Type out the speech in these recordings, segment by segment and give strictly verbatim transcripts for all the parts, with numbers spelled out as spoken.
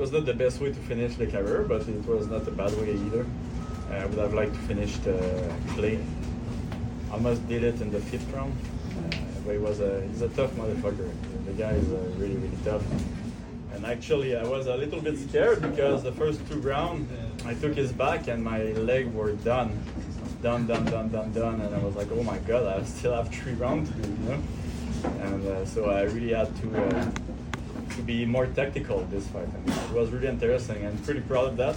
was not the best way to finish the career, but it was not a bad way either. I would have liked to finish the Clay. Almost did it in the fifth round, uh, but it was a, he's a tough motherfucker. The guy is uh, really, really tough. And actually, I was a little bit scared because the first two rounds, I took his back and my legs were done. Done, done, done, done, done. And I was like, oh my God, I still have three rounds to do, you know? And uh, so I really had to uh, to be more tactical this fight. And it was really interesting and pretty proud of that.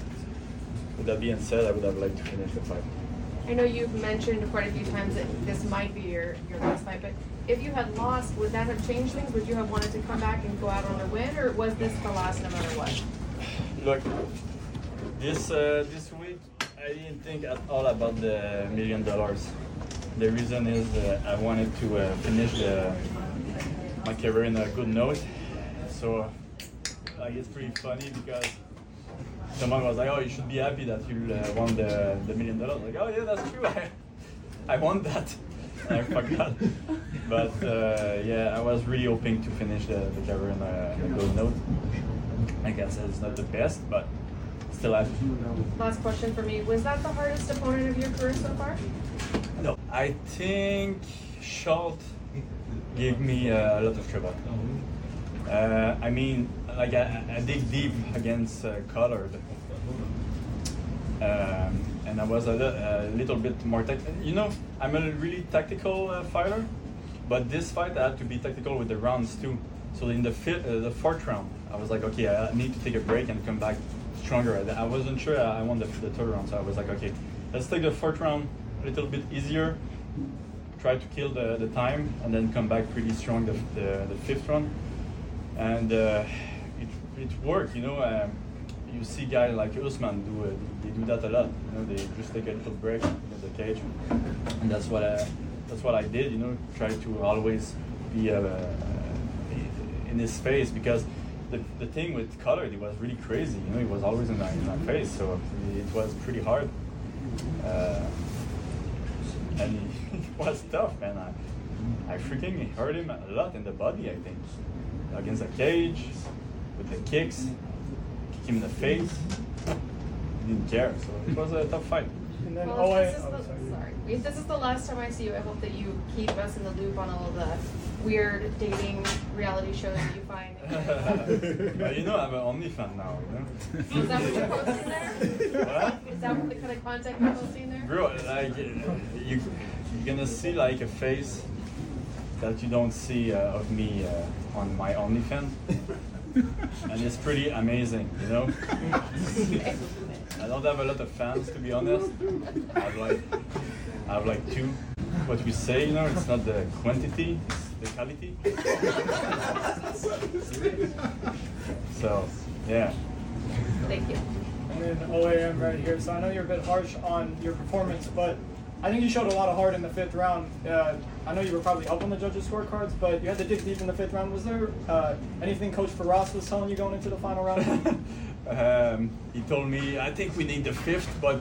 With that being said, I would have liked to finish the fight. I know you've mentioned quite a few times that this might be your, your last fight, but if you had lost, would that have changed things? Would you have wanted to come back and go out on a win, or was this the last no matter what? Look, this uh, this week, I didn't think at all about the million dollars. The reason is uh, I wanted to uh, finish the, my career in a good note. So like, it's pretty funny because someone was like, oh, you should be happy that you uh, won the, the million dollars. Like, oh yeah, that's true. I, I won that. I forgot. But uh, yeah, I was really hoping to finish the, the career in a, in a good note. Like I said, it's not the best, but still happy. Last question for me. Was that the hardest opponent of your career so far? No. I think Schultz gave me uh, a lot of trouble. Uh, I mean, like I, I dig deep against uh, Collard, um, and I was a, li- a little bit more tactical. You know, I'm a really tactical uh, fighter, but this fight I had to be tactical with the rounds too. So in the fifth, uh, the fourth round, I was like, okay, I need to take a break and come back stronger. I wasn't sure I won the, the third round, so I was like, okay, let's take the fourth round a little bit easier, try to kill the, the time, and then come back pretty strong the the, the fifth round. And uh, it it worked, you know. Um, you see guys like Usman do uh, they do that a lot. You know, they just take a little break in the cage, and that's what I, that's what I did. You know, try to always be uh, in his face because the the thing with Collard, it was really crazy. You know, he was always in my, in my face, so it was pretty hard. Uh, and it was tough, man. I I freaking hurt him a lot in the body, I think. Against the cage, with the kicks, kick him in the face. He didn't care, so it was a tough fight. And then, well, oh, this I, is oh, the, sorry. sorry. If this is the last time I see you, I hope that you keep us in the loop on all of the weird dating reality shows that you find. Uh, you know, I'm an OnlyFans now, you know? Is that what you're posting there? What? Is that what the kind of content you're posting there? Bro, like, you, you're gonna see like a face that you don't see uh, of me uh, on my OnlyFans, and it's pretty amazing, you know. I don't have a lot of fans, to be honest. I have like, I have like two. What we say, you know, it's not the quantity, it's the quality. So, yeah. Thank you. And then O A M right here. So I know you're a bit harsh on your performance, but I think you showed a lot of heart in the fifth round. Uh, I know you were probably up on the judges' scorecards, but you had to dig deep in the fifth round. Was there uh, anything Coach Ferraz was telling you going into the final round? um, he told me, I think we need the fifth, but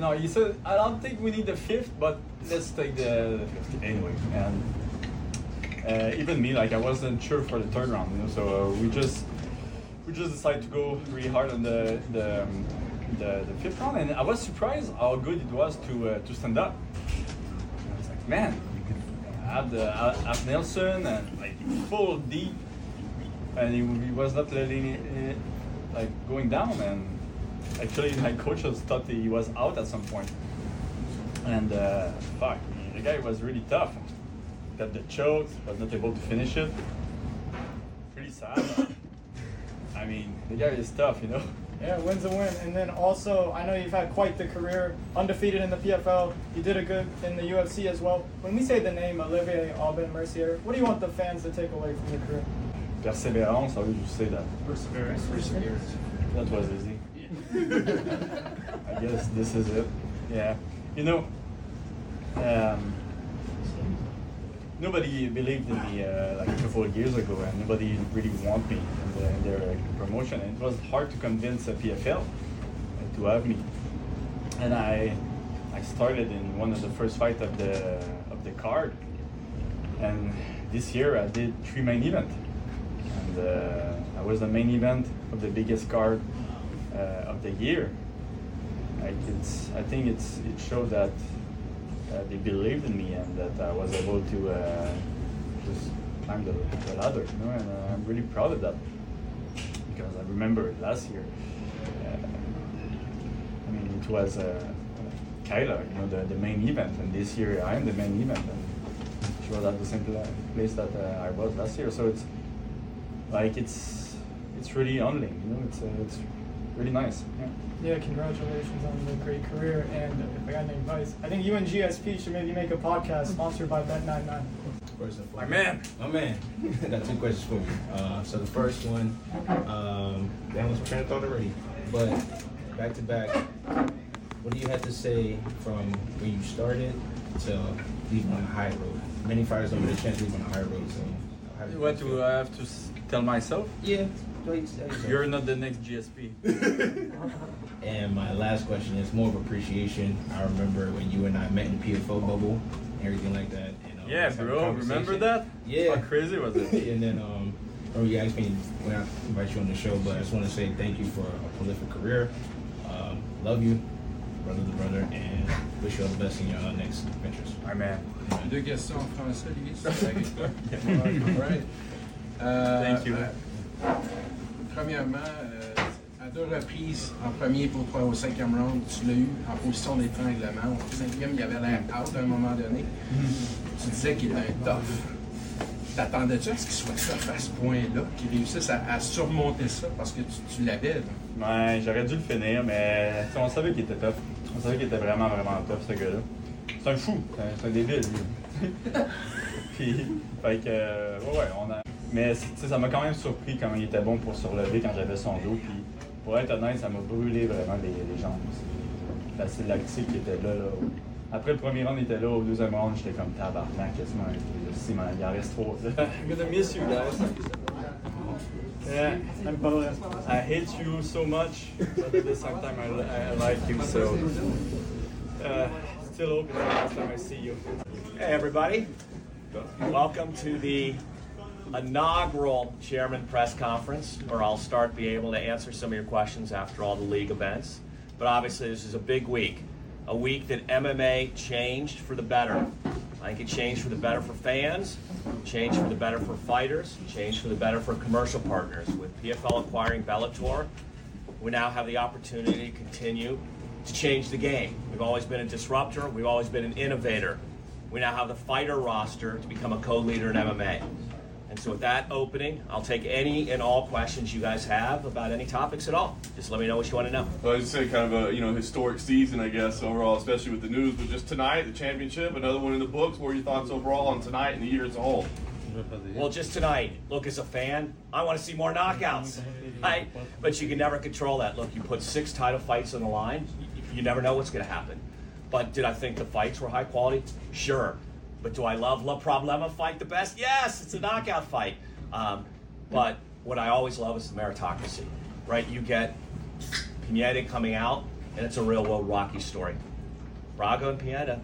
no, he said, I don't think we need the fifth, but let's take the, the fifth anyway. And uh, even me, like I wasn't sure for the third round, you know, so uh, we just we just decided to go really hard on the the. Um, The, the fifth round, and I was surprised how good it was to uh, to stand up. I was like, man, I had, uh, I had Nelson and like full deep, and he, he was not letting it uh, like going down. And actually, my coaches thought he was out at some point. And uh, fuck, the guy was really tough. Got the chokes, was not able to finish it. Pretty sad. I mean, the guy is tough, you know. Yeah, win's a win. And then also, I know you've had quite the career, undefeated in the P F L. You did a good in the U F C as well. When we say the name Olivier Aubin-Mercier, what do you want the fans to take away from your career? Perseverance, I would just say that. Perseverance. Perseverance. That was easy. I guess this is it. Yeah. You know, um, nobody believed in me uh, like a couple of years ago, and nobody really wanted me in, the, in their uh, promotion. And it was hard to convince a P F L uh, to have me. And I, I started in one of the first fights of the of the card. And this year I did three main events, and uh, I was the main event of the biggest card uh, of the year. Like it's, I think it's it showed that uh, they believed in me and that I was able to uh, just climb the, the ladder, you know. And uh, I'm really proud of that because I remember last year. Uh, I mean, it was uh, Kayla, you know, the, the main event, and this year I am the main event, and she was at the same place that uh, I was last year. So it's like it's it's really humbling, you know. It's uh, it's really nice. Yeah. Yeah, congratulations on the great career, and if I got any advice, I think you and G S P should maybe make a podcast sponsored by Bet ninety-nine. My man! My man! I got two questions for you. Uh, so the first one, um, that was printed already, but back to back, what do you have to say from where you started to leaving on a high road? Many fighters don't get a chance to leave on a high road, so... How do you what do I have to tell myself? Yeah. You're not the next G S P. And my last question is more of appreciation. I remember when you and I met in the P F L bubble and everything like that. And, um, yeah, bro, remember that? Yeah. How crazy was it? And then, um, or you asked me when I invite you on the show, but I just want to say thank you for a prolific career. Um, love you, brother to brother, and wish you all the best in your next adventures. All right, man. Do get some from the right. Thank you. Uh, Premièrement, euh, à deux reprises, en premier pour trois au cinquième round, tu l'as eu en position d'étranglement. Au cinquième, il avait l'air out à un moment donné. Mm-hmm. Tu disais qu'il était un tough. T'attendais-tu à ce qu'il soit tough à ce point-là, qu'il réussisse à, à surmonter ça parce que tu, tu l'avais? Ouais, j'aurais dû le finir, mais on savait qu'il était tough. On savait qu'il était vraiment, vraiment tough, ce gars-là. C'est un fou, c'est un, c'est un débile, lui. Puis, fait que, euh, ouais, on a. Mais ça m'a quand même surpris comment il était bon pour surlever quand j'avais son dos. Puis, pour être honnête, ça m'a brûlé vraiment les, les jambes. La lactique qui était là, là. Après le premier round, il était là. Au deuxième round, j'étais comme tabarnak, quasiment. Si, man, il en reste trop. I'm gonna miss you guys. Yeah, I'm bored. I hate you so much, but at the same time, I, I like you, so... Uh, still open the last time I see you. Hey, everybody. Welcome to the... inaugural chairman press conference, where I'll start be able to answer some of your questions after all the league events. But obviously this is a big week, a week that M M A changed for the better. I think it changed for the better for fans, changed for the better for fighters, changed for the better for commercial partners. With P F L acquiring Bellator, we now have the opportunity to continue to change the game. We've always been a disruptor, we've always been an innovator. We now have the fighter roster to become a co-leader in M M A. And so with that opening, I'll take any and all questions you guys have about any topics at all. Just let me know what you want to know. Well, I just say kind of a, you know, historic season, I guess, overall, especially with the news. But just tonight, the championship, another one in the books. What are your thoughts overall on tonight and the year as a whole? Well, just tonight, look, as a fan, I want to see more knockouts. Right? But you can never control that. Look, you put six title fights on the line. You never know what's going to happen. But did I think the fights were high quality? Sure. But do I love La Problema fight the best? Yes, it's a knockout fight. Um, but what I always love is the meritocracy, right? You get Pinedo coming out, and it's a real world Rocky story. Braga and Pinedo,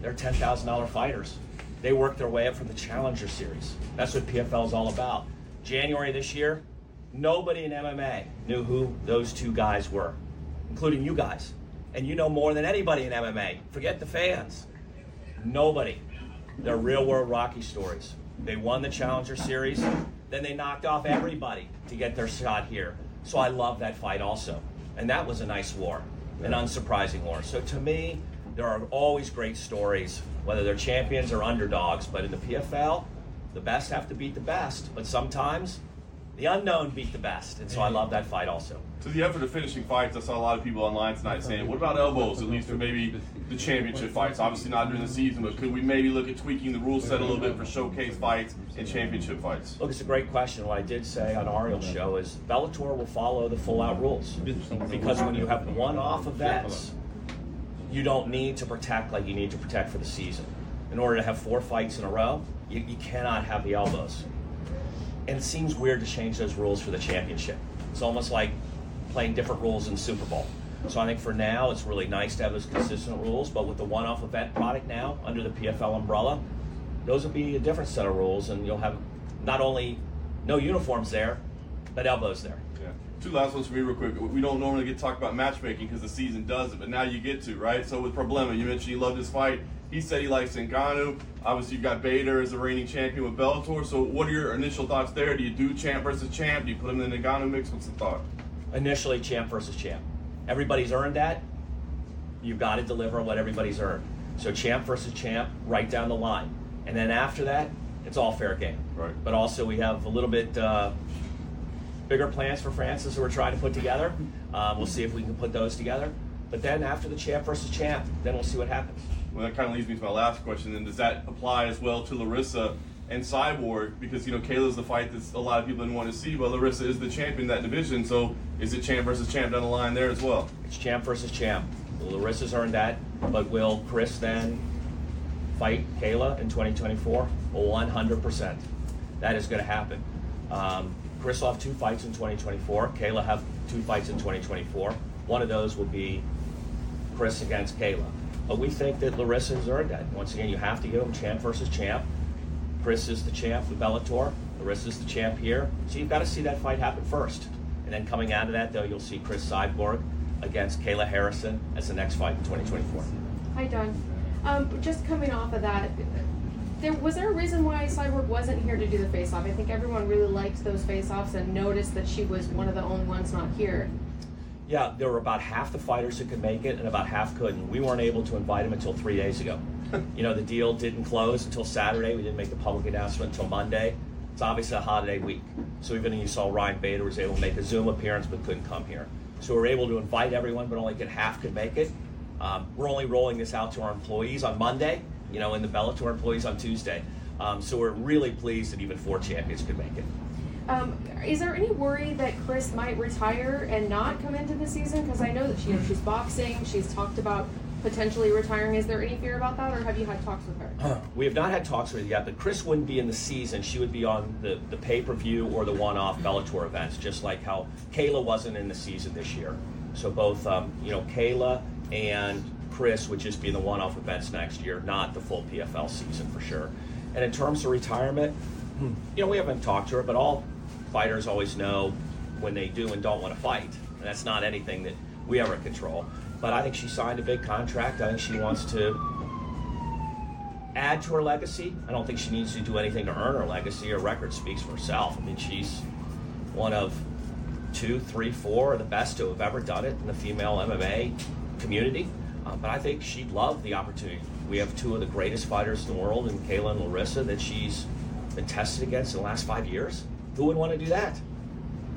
they're ten thousand dollars fighters. They work their way up from the Challenger Series. That's what P F L is all about. January this year, nobody in M M A knew who those two guys were, including you guys. And you know more than anybody in M M A. Forget the fans. Nobody. They're real-world Rocky stories. They won the Challenger Series, then they knocked off everybody to get their shot here. So I love that fight also. And that was a nice war, an unsurprising war. So to me, there are always great stories, whether they're champions or underdogs. But in the P F L, the best have to beat the best. But sometimes the unknown beat the best. And so I love that fight also. To the effort of finishing fights, I saw a lot of people online tonight saying, what about elbows, at least for maybe the championship fights? Obviously not during the season, but could we maybe look at tweaking the rule set a little bit for showcase fights and championship fights? Look, it's a great question. What I did say on Ariel's show is Bellator will follow the full-out rules. Because when you have one-off events, you don't need to protect like you need to protect for the season. In order to have four fights in a row, you, you cannot have the elbows. And it seems weird to change those rules for the championship. It's almost like playing different rules in Super Bowl. So I think for now, it's really nice to have those consistent rules, but with the one-off event product now, under the P F L umbrella, those will be a different set of rules, and you'll have not only no uniforms there, but elbows there. Yeah. Two last ones for me real quick. We don't normally get to talk about matchmaking because the season does it, but now you get to, right? So with Problema, you mentioned you loved his fight. He said he likes Ngannou. Obviously, you've got Bader as the reigning champion with Bellator. So what are your initial thoughts there? Do you do champ versus champ? Do you put him in the Ngannou mix? What's the thought? Initially, champ versus champ. Everybody's earned that. You've got to deliver what everybody's earned. So champ versus champ, right down the line. And then after that, it's all fair game. Right. But also, we have a little bit uh, bigger plans for Francis who we're trying to put together. Uh, we'll see if we can put those together. But then after the champ versus champ, then we'll see what happens. Well, that kind of leads me to my last question. Then does that apply as well to Larissa and Cyborg? Because, you know, Kayla's the fight that a lot of people didn't want to see, but Larissa is the champion in that division. So is it champ versus champ down the line there as well? It's champ versus champ. Well, Larissa's earned that, but will Chris then fight Kayla in twenty twenty-four? one hundred percent. That is going to happen. Um, Chris will have two fights in twenty twenty-four. Kayla have two fights in twenty twenty-four. One of those will be Chris against Kayla. But we think that Larissa has earned that. Once again, you have to give them champ versus champ. Chris is the champ with Bellator. Larissa's the champ here. So you've got to see that fight happen first. And then coming out of that, though, you'll see Chris Cyborg against Kayla Harrison as the next fight in twenty twenty-four. Hi, Donn. Um, just coming off of that, there, was there a reason why Cyborg wasn't here to do the face-off? I think everyone really liked those face-offs and noticed that she was one of the only ones not here. Yeah, there were about half the fighters who could make it and about half couldn't. We weren't able to invite them until three days ago. You know, the deal didn't close until Saturday. We didn't make the public announcement until Monday. It's obviously a holiday week. So even you saw Ryan Bader was able to make a Zoom appearance but couldn't come here. So we were able to invite everyone, but only could half could make it. Um, we're only rolling this out to our employees on Monday, you know, and the Bellator employees on Tuesday. Um, so we're really pleased that even four champions could make it. Um, is there any worry that Chris might retire and not come into the season? Because I know that she, you know, she's boxing, she's talked about potentially retiring. Is there any fear about that, or have you had talks with her? Uh, we have not had talks with her yet, but Chris wouldn't be in the season. She would be on the, the pay-per-view or the one-off Bellator events, just like how Kayla wasn't in the season this year. So both, um, you know, Kayla and Chris would just be in the one-off events next year, not the full P F L season for sure. And in terms of retirement, you know, we haven't talked to her, but all fighters always know when they do and don't want to fight. And that's not anything that we ever control. But I think she signed a big contract. I think she wants to add to her legacy. I don't think she needs to do anything to earn her legacy. Her record speaks for herself. I mean, she's one of two, three, four of the best who have ever done it in the female M M A community. Uh, but I think she'd love the opportunity. We have two of the greatest fighters in the world in Kayla and Larissa that she's been tested against in the last five years. Who would want to do that?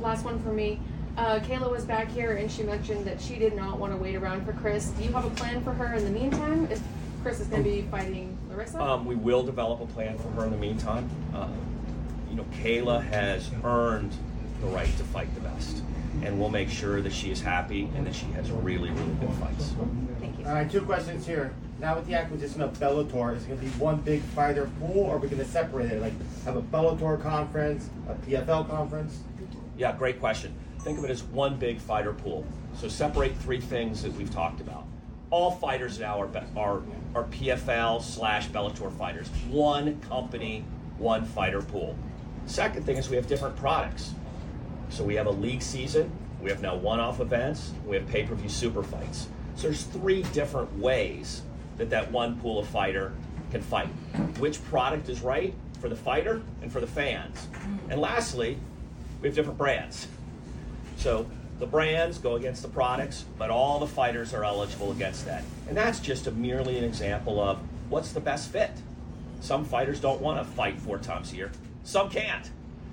Last one for me. Uh, Kayla was back here and she mentioned that she did not want to wait around for Chris. Do you have a plan for her in the meantime? If Chris is going to be fighting Larissa? Um, we will develop a plan for her in the meantime. Uh, you know, Kayla has earned the right to fight the best. And we'll make sure that she is happy and that she has really, really good fights. Thank you. All right, two questions here. Now with the acquisition of Bellator, is it going to be one big fighter pool, or are we going to separate it? Like have a Bellator conference, a P F L conference? Yeah, great question. Think of it as one big fighter pool. So separate three things that we've talked about. All fighters now are are, are P F L slash Bellator fighters. One company, one fighter pool. Second thing is we have different products. So we have a league season, we have now one-off events, we have pay-per-view super fights. So there's three different ways that that one pool of fighter can fight. Which product is right for the fighter and for the fans? And lastly, we have different brands. So the brands go against the products, but all the fighters are eligible against that. And that's just a merely an example of what's the best fit. Some fighters don't want to fight four times a year, some can't.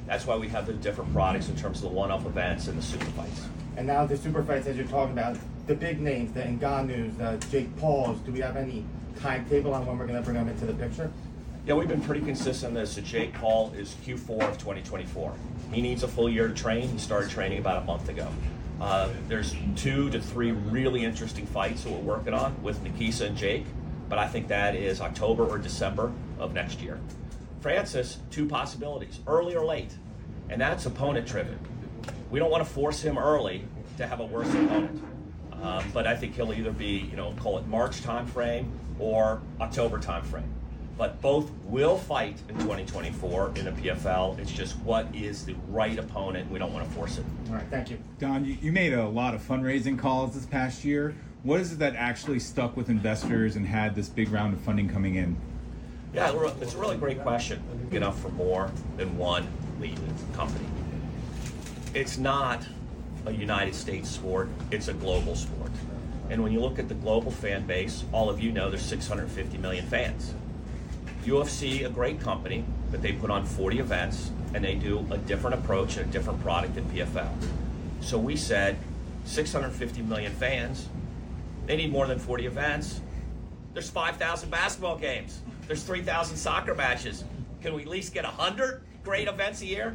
That's why we have the different products in terms of the one-off events and the super fights. And now the super fights, as you're talking about, the big names, the Ngannous, the Jake Pauls, do we have any timetable on when we're going to bring them into the picture? Yeah, we've been pretty consistent on this. So Jake Paul is Q four of twenty twenty-four. He needs a full year to train. He started training about a month ago. Uh, there's two to three really interesting fights that we're working on with Nikisa and Jake, but I think that is October or December of next year. Francis, two possibilities, early or late, and that's opponent driven. We don't want to force him early to have a worse opponent, um, but I think he'll either be, you know, call it March time frame or October time frame. but both will fight in twenty twenty-four in the P F L. It's just what is the right opponent. We don't want to force it. All right, thank you. Donn, you, you made a lot of fundraising calls this past year. What is it that actually stuck with investors and had this big round of funding coming in? Yeah, it's a really great question. Good enough for more than one leading company. It's not a United States sport, it's a global sport. And when you look at the global fan base, all of you know there's six hundred fifty million fans. U F C, a great company, but they put on forty events and they do a different approach and a different product than P F L. So we said, six hundred fifty million fans, they need more than forty events. There's five thousand basketball games. There's three thousand soccer matches. Can we at least get one hundred great events a year?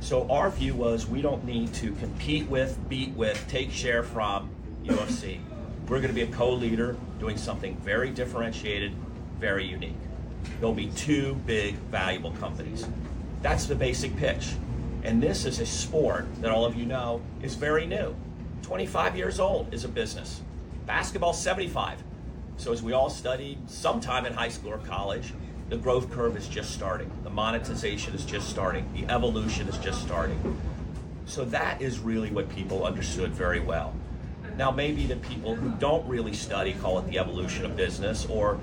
So our view was we don't need to compete with, beat with, take share from U F C. We're going to be a co-leader doing something very differentiated, very unique. There'll be two big, valuable companies. That's the basic pitch. And this is a sport that all of you know is very new. twenty-five years old is a business. Basketball, seventy-five. So as we all studied sometime in high school or college, the growth curve is just starting. The monetization is just starting. The evolution is just starting. So that is really what people understood very well. Now maybe the people who don't really study call it the evolution of business, or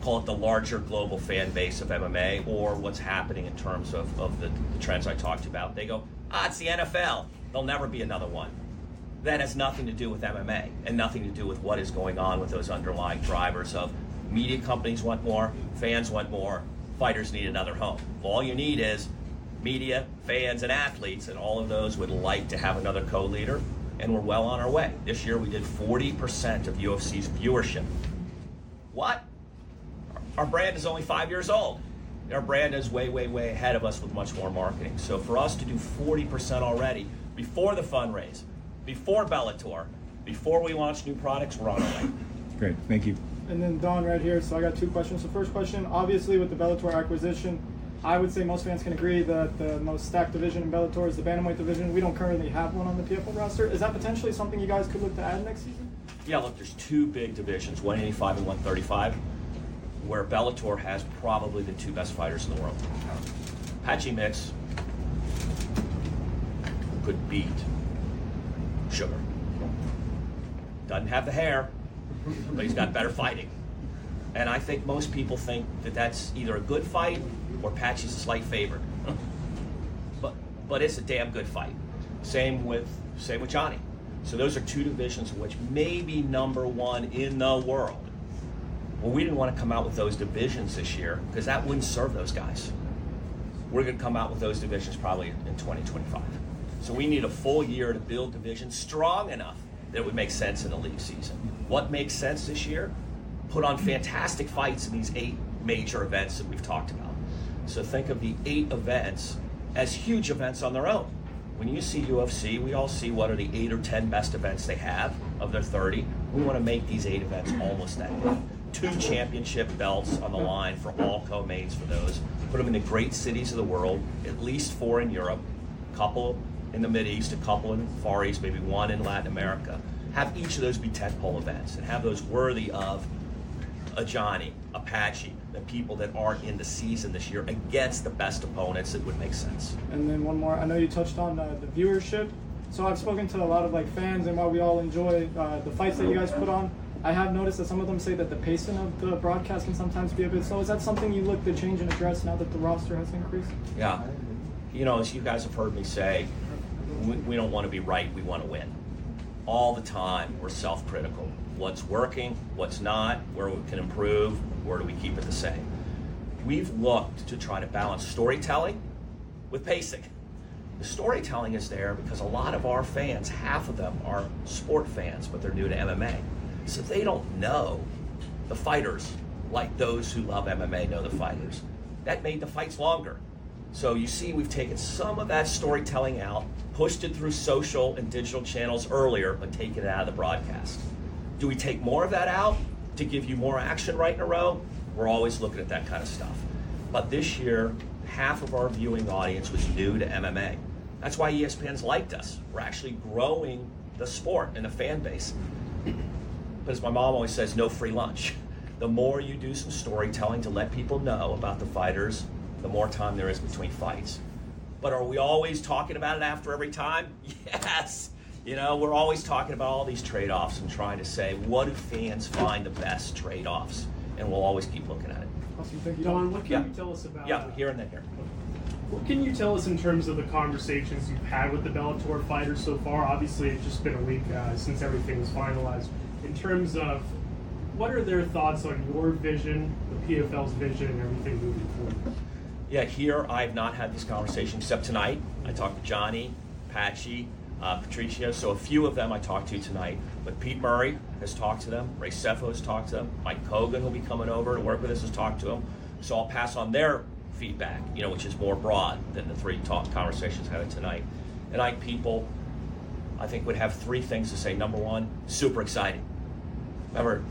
call it the larger global fan base of M M A, or what's happening in terms of, of the, the trends I talked about. They go, ah, it's the N F L. There'll never be another one. That has nothing to do with M M A and nothing to do with what is going on with those underlying drivers of media companies want more, fans want more, fighters need another home. All you need is media, fans, and athletes, and all of those would like to have another co-leader, and we're well on our way. This year we did forty percent of U F C's viewership. What? Our brand is only five years old. Our brand is way, way, way ahead of us with much more marketing. So for us to do forty percent already, before the fundraise, before Bellator, before we launch new products, we're on our way. Great, thank you. And then Donn right here, so I got two questions. The first question, obviously with the Bellator acquisition, I would say most fans can agree that the most stacked division in Bellator is the bantamweight division. We don't currently have one on the P F L roster. Is that potentially something you guys could look to add next season? Yeah, look, there's two big divisions, one eighty-five and one thirty-five, where Bellator has probably the two best fighters in the world. Patchy Mix could beat Sugar. Doesn't have the hair, but he's got better fighting. And I think most people think that that's either a good fight or Patchy's a slight favorite. But but it's a damn good fight. Same with same with Johnny. So those are two divisions which may be number one in the world. Well, we didn't want to come out with those divisions this year because that wouldn't serve those guys. We're going to come out with those divisions probably in twenty twenty-five. So we need a full year to build divisions strong enough that it would make sense in the league season. What makes sense this year? Put on fantastic fights in these eight major events that we've talked about. So think of the eight events as huge events on their own. When you see U F C, we all see what are the eight or ten best events they have of their thirty. We want to make these eight events almost that big. Two championship belts on the line for all co-mains for those. Put them in the great cities of the world, at least four in Europe, couple in the Mideast, a couple in the Far East, maybe one in Latin America. Have each of those be tentpole events and have those worthy of a Johnny, Apache, the people that aren't in the season this year against the best opponents that would make sense. And then one more, I know you touched on uh, the viewership. So I've spoken to a lot of like fans, and while we all enjoy uh, the fights that you guys put on, I have noticed that some of them say that the pacing of the broadcast can sometimes be a bit slow. Is that something you look to change and address now that the roster has increased? Yeah. You know, as you guys have heard me say, we, we don't want to be right, we want to win. All the time, we're self-critical. What's working, what's not, where we can improve, where do we keep it the same? We've looked to try to balance storytelling with pacing. The storytelling is there because a lot of our fans, half of them are sport fans, but they're new to M M A. So they don't know the fighters like those who love M M A know the fighters. That made the fights longer. So you see we've taken some of that storytelling out, pushed it through social and digital channels earlier, but taken it out of the broadcast. Do we take more of that out to give you more action right in a row? We're always looking at that kind of stuff. But this year, half of our viewing audience was new to M M A. That's why E S P N's liked us. We're actually growing the sport and the fan base. But as my mom always says, no free lunch. the more you do some storytelling to let people know about the fighters, the more time there is between fights. But are we always talking about it after every time? Yes. You know, we're always talking about all these trade-offs and trying to say, what do fans find the best trade-offs? And we'll always keep looking at it. Donn, what can yeah. you tell us about... Yeah, here and then here. What can you tell us in terms of the conversations you've had with the Bellator fighters so far? Obviously, it's just been a week uh, since everything was finalized. In terms of what are their thoughts on your vision, the P F L's vision, and everything moving forward? Yeah, here I've not had this conversation except tonight. I talked to Johnny, Patchy, uh, Patricio, so a few of them I talked to tonight. But Pete Murray has talked to them. Ray Sefo has talked to them. Mike Kogan, who'll be coming over to work with us, has talked to them. So I'll pass on their feedback, you know, which is more broad than the three talk conversations I had tonight. And I think people, I think, would have three things to say. Number one, super exciting. Remember,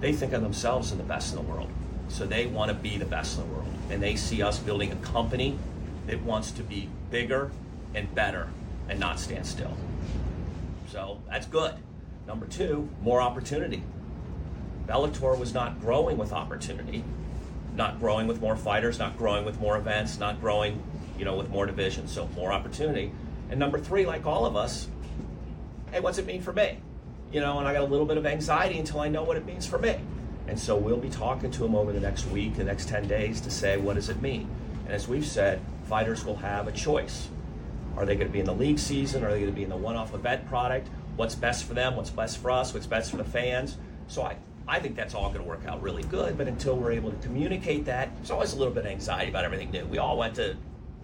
they think of themselves as the best in the world. So they want to be the best in the world. And they see us building a company that wants to be bigger and better and not stand still. So that's good. Number two, more opportunity. Bellator was not growing with opportunity, not growing with more fighters, not growing with more events, not growing, you know, with more divisions. So more opportunity. And number three, like all of us, hey, what's it mean for me? You know, and I got a little bit of anxiety until I know what it means for me. And so we'll be talking to them over the next week, the next ten days to say, what does it mean? And as we've said, fighters will have a choice. Are they going to be in the league season? Are they going to be in the one-off event product? What's best for them? What's best for us? What's best for the fans? So I, I think that's all going to work out really good. But until we're able to communicate that, there's always a little bit of anxiety about everything new. We all went to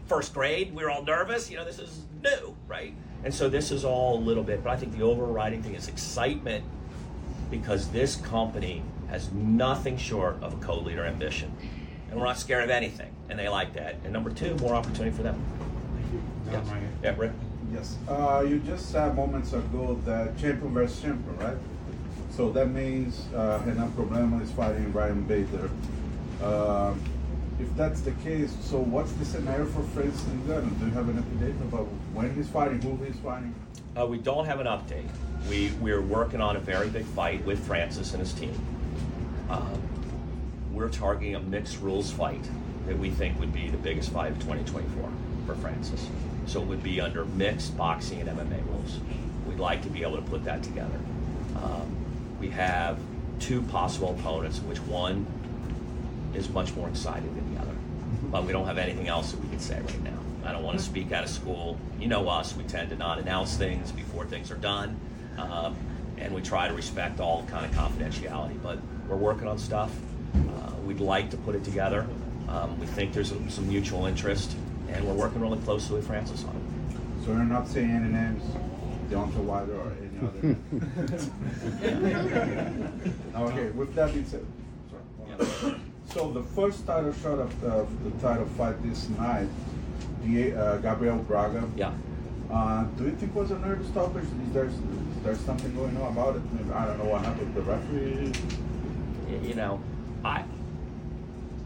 first grade. We were all nervous. You know, this is new, right? And so this is all a little bit. But I think the overriding thing is excitement, because this company has nothing short of a co-leader ambition. And we're not scared of anything. And they like that. And number two, more opportunity for them. Thank you. Yes. Right. Yeah, Rick? Yes. Uh, you just said moments ago that champion versus champion, right? So that means uh, Renan Problema is fighting Ryan Bader. Uh, if that's the case, so what's the scenario for Francis Ngannou? Do you have an update about when he's fighting, who he's fighting? Uh, we don't have an update. We, we're working on a very big fight with Francis and his team. Um, we're targeting a mixed rules fight that we think would be the biggest fight of twenty twenty-four for Francis. So it would be under mixed boxing and M M A rules. We'd like to be able to put that together. Um, we have two possible opponents, which one is much more exciting than the other. But we don't have anything else that we can say right now. I don't want to speak out of school. You know us, we tend to not announce things before things are done. Um, and we try to respect all kind of confidentiality. But we're working on stuff. Uh, we'd like to put it together. Um, we think there's a, some mutual interest, and we're working really closely with Francis on it. So we're not saying any names, Deontay Wilder or any other. Okay, with that being said, sorry. So the first title shot of the, of the title fight this night, the, uh, Gabriel Braga. Yeah. Uh, do you think it was a nerve stopper? Is there, is there something going on about it? I don't know what happened with the referee. You know, I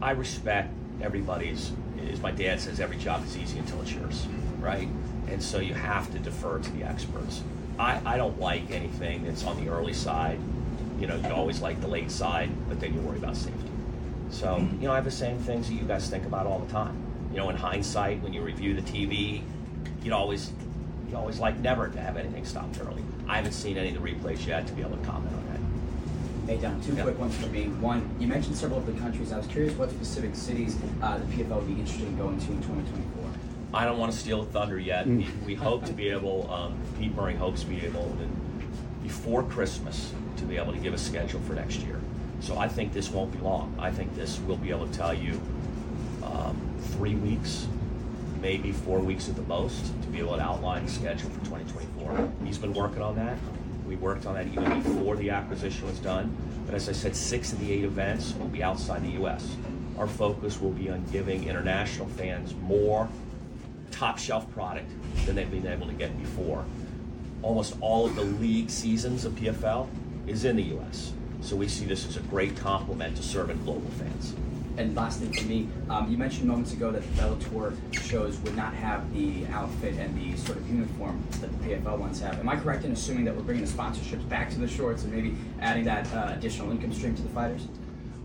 I respect everybody's, as my dad says, every job is easy until it's yours, right? And so you have to defer to the experts. I, I don't like anything that's on the early side. You know, you always like the late side, but then you worry about safety. So, you know, I have the same things that you guys think about all the time. You know, in hindsight, when you review the T V, you'd always, you'd always like never to have anything stopped early. I haven't seen any of the replays yet to be able to comment on that. Hey, Donn, two yeah. quick ones for me. One, you mentioned several of the countries. I was curious what specific cities uh, the P F L would be interested in going to in twenty twenty-four. I don't want to steal thunder yet. We, we hope to be able, um, Pete Murray hopes to be able, to, before Christmas, to be able to give a schedule for next year. So I think this won't be long. I think this will be able to tell you um, three weeks, maybe four weeks at the most, to be able to outline the schedule for twenty twenty-four. He's been working on that. We worked on that even before the acquisition was done. But as I said, six of the eight events will be outside the U S. Our focus will be on giving international fans more top shelf product than they've been able to get before. Almost all of the league seasons of P F L is in the U S. So we see this as a great complement to serving global fans. And last thing for me, um, you mentioned moments ago that the Bellator shows would not have the outfit and the sort of uniform that the P F L ones have. Am I correct in assuming that we're bringing the sponsorships back to the shorts and maybe adding that uh, additional income stream to the fighters?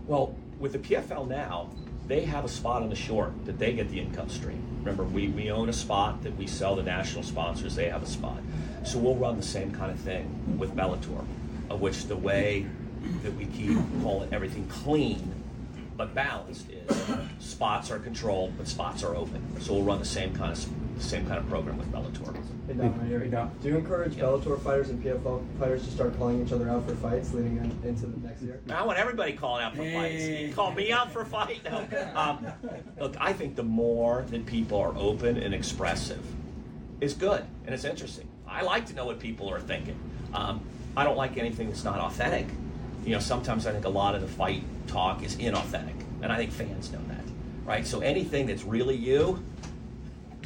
Well, with the P F L now, they have a spot on the short that they get the income stream. Remember, we, we own a spot that we sell to national sponsors, they have a spot. So we'll run the same kind of thing with Bellator, of which the way that we keep, call it everything clean, but balanced is spots are controlled, but spots are open. So we'll run the same kind of same kind of program with Bellator. Hey Don, here we go. Do you encourage yep. Bellator fighters and P F L fighters to start calling each other out for fights leading in, into the next year? I want everybody calling out for hey. fights. You call me out for a fight? No. Um, look, I think the more that people are open and expressive is good, and it's interesting. I like to know what people are thinking. Um, I don't like anything that's not authentic. You know, sometimes I think a lot of the fight talk is inauthentic, and I think fans know that, right? So anything that's really you,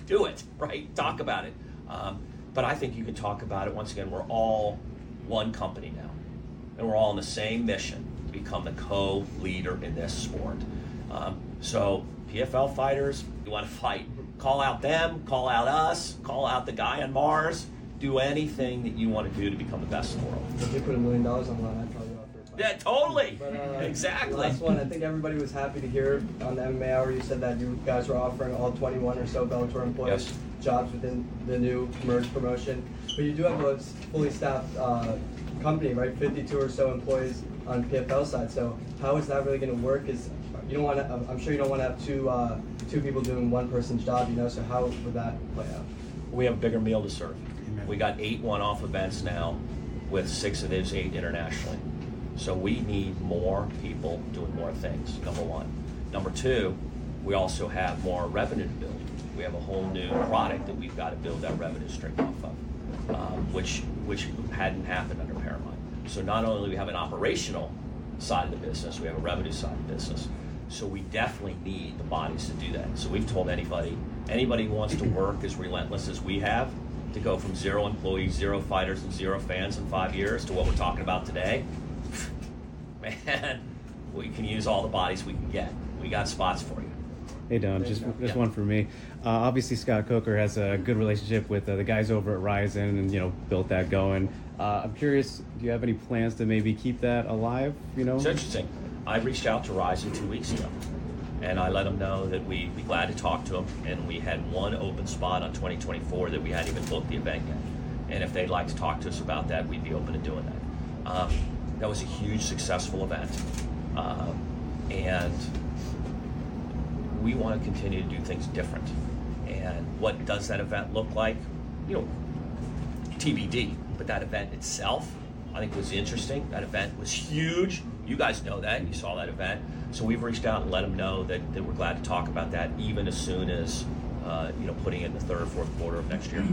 do it, right? Talk about it. Um, but I think you can talk about it. Once again, we're all one company now, and we're all on the same mission to become the co-leader in this sport. Um, so P F L fighters, you want to fight, call out them, call out us, call out the guy on Mars, do anything that you want to do to become the best in the world. If you put a million dollars on line, I'd probably Yeah, totally. But, uh, exactly. Last one. I think everybody was happy to hear on the M M A Hour you said that you guys were offering all twenty-one or so Bellator employees yes. jobs within the new merged promotion. But you do have a fully staffed uh, company, right? fifty-two or so employees on P F L side. So how is that really going to work? Is you don't want I'm sure you don't want to have two uh, two people doing one person's job, you know. So how would that play out? We have a bigger meal to serve. Amen. We got eight one-off events now, with six of those eight internationally. So we need more people doing more things, number one. Number two, we also have more revenue to build. We have a whole new product that we've got to build that revenue stream off of, um, which which hadn't happened under Paramount. So not only do we have an operational side of the business, we have a revenue side of the business. So we definitely need the bodies to do that. So we've told anybody, anybody who wants to work as relentless as we have, to go from zero employees, zero fighters, and zero fans in five years to what we're talking about today, man, we can use all the bodies we can get. We got spots for you. Hey, Don, just just yeah. one for me. Uh, obviously, Scott Coker has a good relationship with uh, the guys over at Ryzen and, you know, built that going. Uh, I'm curious, do you have any plans to maybe keep that alive, you know? It's interesting. I reached out to Ryzen two weeks ago, and I let them know that we'd be glad to talk to them, and we had one open spot on twenty twenty-four that we hadn't even booked the event yet. And if they'd like to talk to us about that, we'd be open to doing that. Um, That was a huge successful event, um, and we want to continue to do things different. And what does that event look like? You know, T B D, but that event itself, I think, was interesting. That event was huge. You guys know that, you saw that event. So we've reached out and let them know that, that we're glad to talk about that, even as soon as, uh, you know, putting in the third or fourth quarter of next year.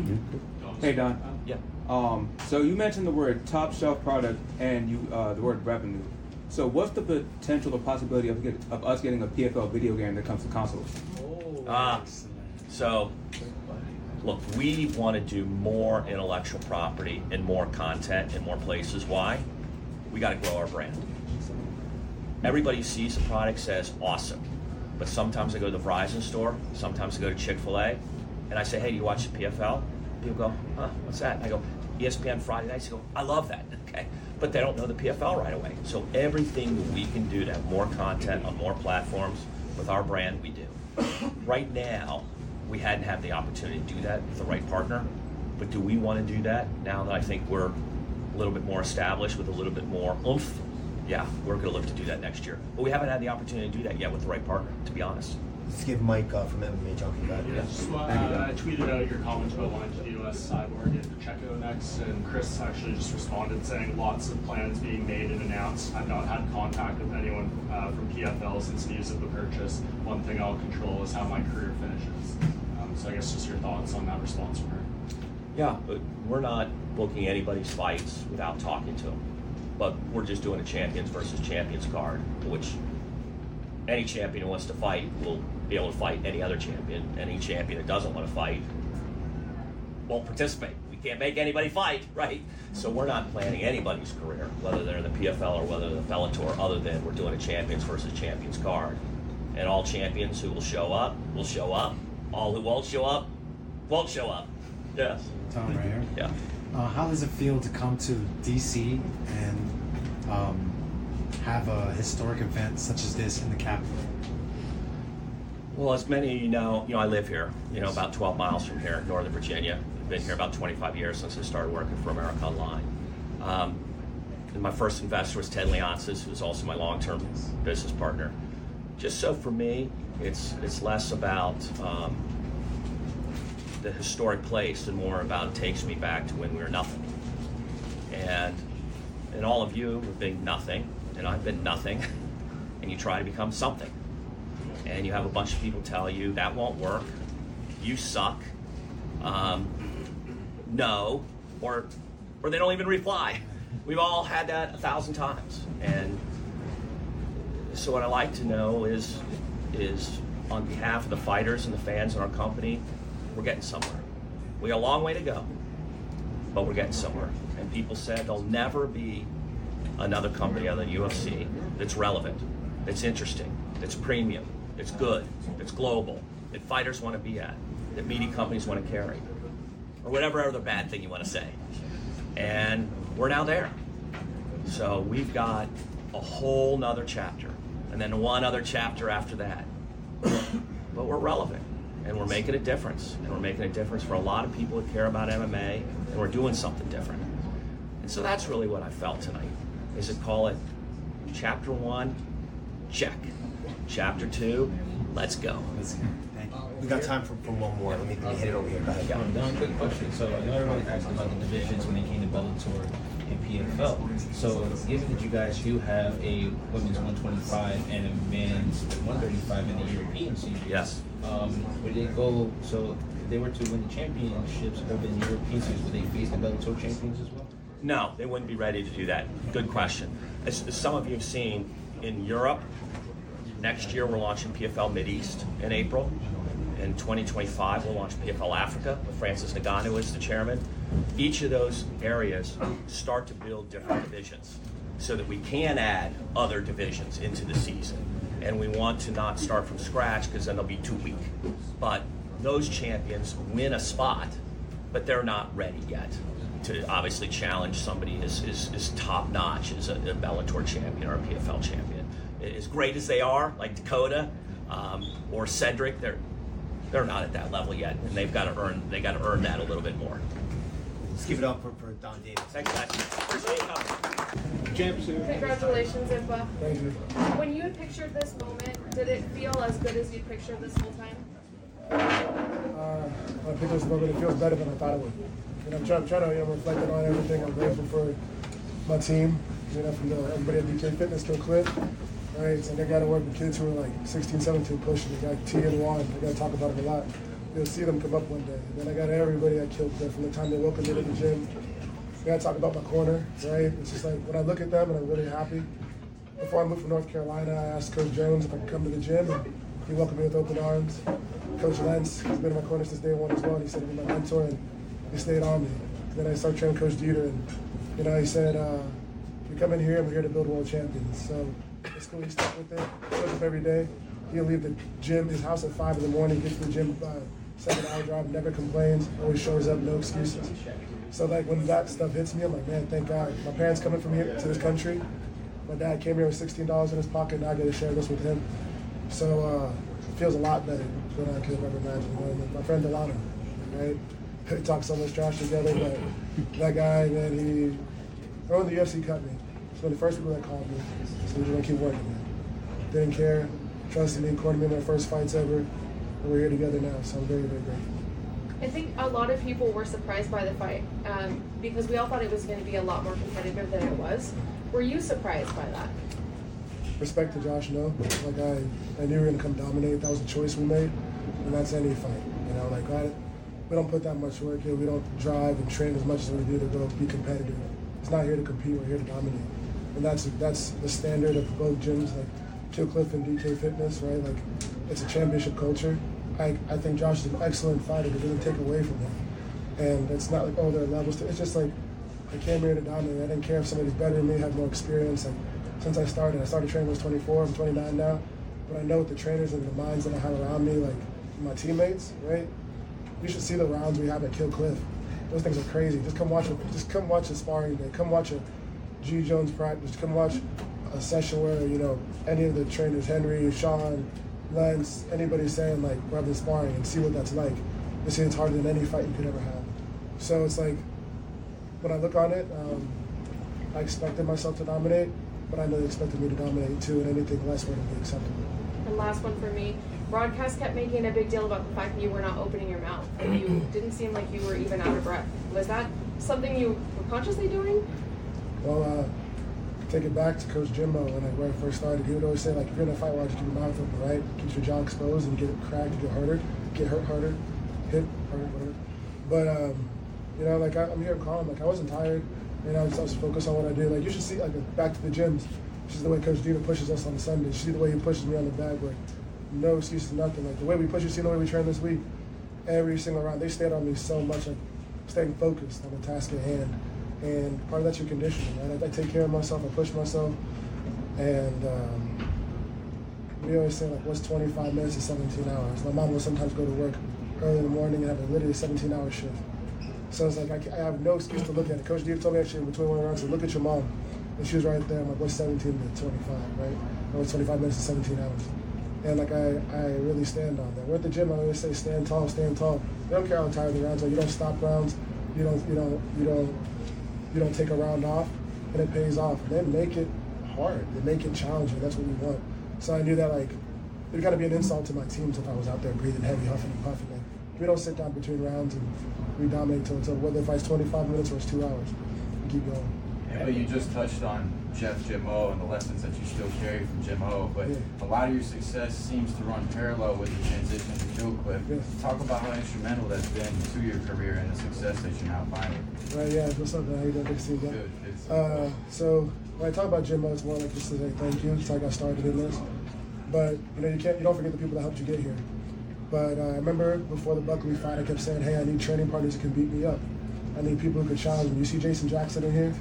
Hey, Don. Yeah. Um, so you mentioned the word top shelf product and you uh, the word revenue. So what's the potential or possibility of, get, of us getting a P F L video game that comes to consoles? Ah, so look, we want to do more intellectual property and more content in more places. Why? We got to grow our brand. Everybody sees the product says awesome, but sometimes I go to the Verizon store, sometimes I go to Chick-fil-A, and I say, hey, do you watch the P F L? People go, huh, what's that? I go, E S P N Friday nights. They go, I love that, okay? But they don't know the P F L right away. So everything that we can do to have more content on more platforms with our brand, we do. Right now, we hadn't had the opportunity to do that with the right partner, but do we want to do that now that I think we're a little bit more established with a little bit more oomph? Yeah, we're going to look to do that next year. But we haven't had the opportunity to do that yet with the right partner, to be honest. Let's give Mike uh, from M M A Junkie back. Yeah, just, uh, I tweeted out your comments about wanting to do us Cyborg and Pacheco next, and Chris actually just responded saying lots of plans being made and announced. I've not had contact with anyone uh, from P F L since news of the purchase. One thing I'll control is how my career finishes. Um, so I guess just your thoughts on that response from her. Yeah, we're not booking anybody's fights without talking to them, but we're just doing a champions versus champions card, which any champion who wants to fight will be able to fight any other champion. Any champion that doesn't want to fight won't participate. We can't make anybody fight, right? So we're not planning anybody's career, whether they're in the P F L or whether they're in the Bellator, other than we're doing a champions versus champions card and all champions who will show up will show up. All who won't show up won't show up. Yeah. Tom right here. Yeah. Uh, how does it feel to come to D C and um, have a historic event such as this in the Capitol? Well, as many you know, you know, I live here. You know, about twelve miles from here, Northern Virginia. I've been here about twenty-five years since I started working for America Online. Um, and my first investor was Ted Leonsis, who's also my long-term business partner. Just so for me, it's it's less about um, the historic place and more about it takes me back to when we were nothing. And and all of you have been nothing, and I've been nothing, and you try to become something. And you have a bunch of people tell you that won't work, you suck, um, no, or or they don't even reply. We've all had that a thousand times. And so what I like to know is, is on behalf of the fighters and the fans in our company, we're getting somewhere. We got a long way to go, but we're getting somewhere. And people said there'll never be another company other than U F C that's relevant, that's interesting, that's premium, that's good, that's global, that fighters want to be at, that media companies want to carry, or whatever other bad thing you want to say. And we're now there. So we've got a whole nother chapter, and then one other chapter after that. But we're relevant, and we're making a difference, and we're making a difference for a lot of people that care about M M A, and we're doing something different. And so that's really what I felt tonight, is to call it chapter one, check. Chapter two, let's go. Let's go. Thank you. We got time for, for one more. Let me, let me hit it over here. Go ahead. One yeah. quick question. So I know everybody asked about the divisions when they came to Bellator and P F L. So given that you guys do have a women's one twenty-five and a men's one thirty-five in the European series, yes. Um, would they go? So if they were to win the championships over the European series, would they face the Bellator champions as well? No, they wouldn't be ready to do that. Good question. As, as some of you have seen in Europe. Next year, we're launching P F L Mid-East in April. In twenty twenty-five, we'll launch P F L Africa, with Francis Ngannou as the chairman. Each of those areas start to build different divisions so that we can add other divisions into the season. And we want to not start from scratch because then they'll be too weak. But those champions win a spot, but they're not ready yet to obviously challenge somebody as, as, as top-notch as a, a Bellator champion or a P F L champion. As great as they are, like Dakota um, or Cedric, they're they're not at that level yet, and they've got to earn they got to earn that a little bit more. Let's give it up for, for Donn Davis. Thanks, guys. Appreciate it. Champs. Congratulations, Impa. Thank you. When you had pictured this moment, did it feel as good as you pictured this whole time? Uh, my pictures were good. It feels better than I thought it would. And I'm trying, I'm trying to you know, reflect on everything. I'm grateful for my team. You know, from the everybody at B K Fitness, Kill Cliff. Right, and I got to work with kids who are like sixteen, seventeen pushing. I got T and one. I got to talk about it a lot. You'll see them come up one day. And then I got everybody I killed there from the time they woke up to the gym. I got to talk about my corner, right? It's just like when I look at them and I'm really happy. Before I moved from North Carolina, I asked Coach Jones if I could come to the gym. And he welcomed me with open arms. Coach Lentz, he's been in my corner since day one as well. And he said he'd be my mentor, and he stayed on me. And then I started training Coach Dieter, and you know, he said, uh, "You come in here, and we're here to build world champions." So. It's cool, he stuck with it, shows up every day. He'll leave the gym, his house at five in the morning, gets to the gym by seven hour drive, never complains, always shows up, no excuses. So like when that stuff hits me, I'm like, man, thank God. My parents coming from here to this country. My dad came here with sixteen dollars in his pocket, and I get to share this with him. So uh, it feels a lot better than I could have ever imagined. My friend Delano, right? We talk so much trash together, but that guy, man, he, oh, the U F C cut me. It's one of the first people that called me. So we're gonna keep working, man. Didn't care, trusted me, cornered me in my first fights ever, and we're here together now, so I'm very, very grateful. I think a lot of people were surprised by the fight um, because we all thought it was gonna be a lot more competitive than it was. Were you surprised by that? Respect to Josh, no. Like I, I knew we were gonna come dominate. That was a choice we made, and that's any fight. You know, like I, we don't put that much work in. We don't drive and train as much as we do to go be competitive. It's not here to compete, we're here to dominate. And that's that's the standard of both gyms, like Kill Cliff and D K Fitness, right? Like, it's a championship culture. I I think Josh is an excellent fighter, but didn't take away from him. And it's not like, oh, there are levels to, it's just like, I came here to dominate. I didn't care if somebody's better than me, had more experience. Like, since I started, I started training when I was twenty-four, I'm twenty-nine now. but I know with the trainers and the minds that I have around me, like my teammates, right? You should see the rounds we have at Kill Cliff. Those things are crazy. Just come watch. A, just come watch a sparring day. Come watch a G Jones practice. Come watch a session where you know any of the trainers, Henry, Sean, Lance, anybody saying like we're having sparring and see what that's like. You see, it's harder than any fight you could ever have. So it's like when I look on it, um, I expected myself to dominate, but I know they expected me to dominate too, and anything less wouldn't be acceptable. And last one for me. Broadcast kept making a big deal about the fact that you were not opening your mouth, and you didn't seem like you were even out of breath. Was that something you were consciously doing? Well, uh, take it back to Coach Jimbo when I, when I first started. He would always say, like, if you're in a fight, why don't you keep your mouth open, right? Keep your jaw exposed and get it cracked, you get harder, get hurt harder, hit harder, whatever. But, um, you know, like, I, I'm here calm. Like, I wasn't tired. You know, I was, I was focused on what I did. Like, you should see, like, back to the gyms. She's the way Coach Dina pushes us on Sunday. She's the way he pushes me on the bag, like, no excuses, nothing. Like the way we push, you see the way we train this week, every single round, they stand on me so much, like staying focused on the task at hand. And part of that's your conditioning, right? I, I take care of myself, I push myself. And um, we always say, like, what's twenty-five minutes is seventeen hours? My mom will sometimes go to work early in the morning and have a literally seventeen hour shift. So it's like, I, I have no excuse to look at it. Coach D told me actually in between one round, so look at your mom. And she was right there. I'm like, what's seventeen to twenty-five, right? Or what's twenty-five minutes to seventeen hours? And like I, I really stand on that. We're at the gym, I always say stand tall, stand tall. They don't care how tired the rounds are. You don't stop rounds. You don't, you don't, you don't, you don't take a round off, and it pays off. And then make it hard. They make it challenging. That's what we want. So I knew that like there's got to be an insult to my teams if I was out there breathing heavy, huffing and puffing. Like, we don't sit down between rounds and we dominate till until whether if it's twenty-five minutes or it's two hours. We keep going. Yeah, but you just touched on Jeff Jim O and the lessons that you still carry from Jim O, but yeah. A lot of your success seems to run parallel with the transition to Kill Cliff. Yeah. Talk about how instrumental that's been to your career and the success that you're now finding. Right, yeah, what's up, man? How you doing? Good to see you, man. Good. Uh, so when I talk about Jim O, it's more like just to say thank you. It's how I got started in this. But you know, you can't, you don't forget the people that helped you get here. But uh, I remember before the Buckley fight, I kept saying, hey, I need training partners who can beat me up. I need people who can challenge me. You see Jason Jackson in here?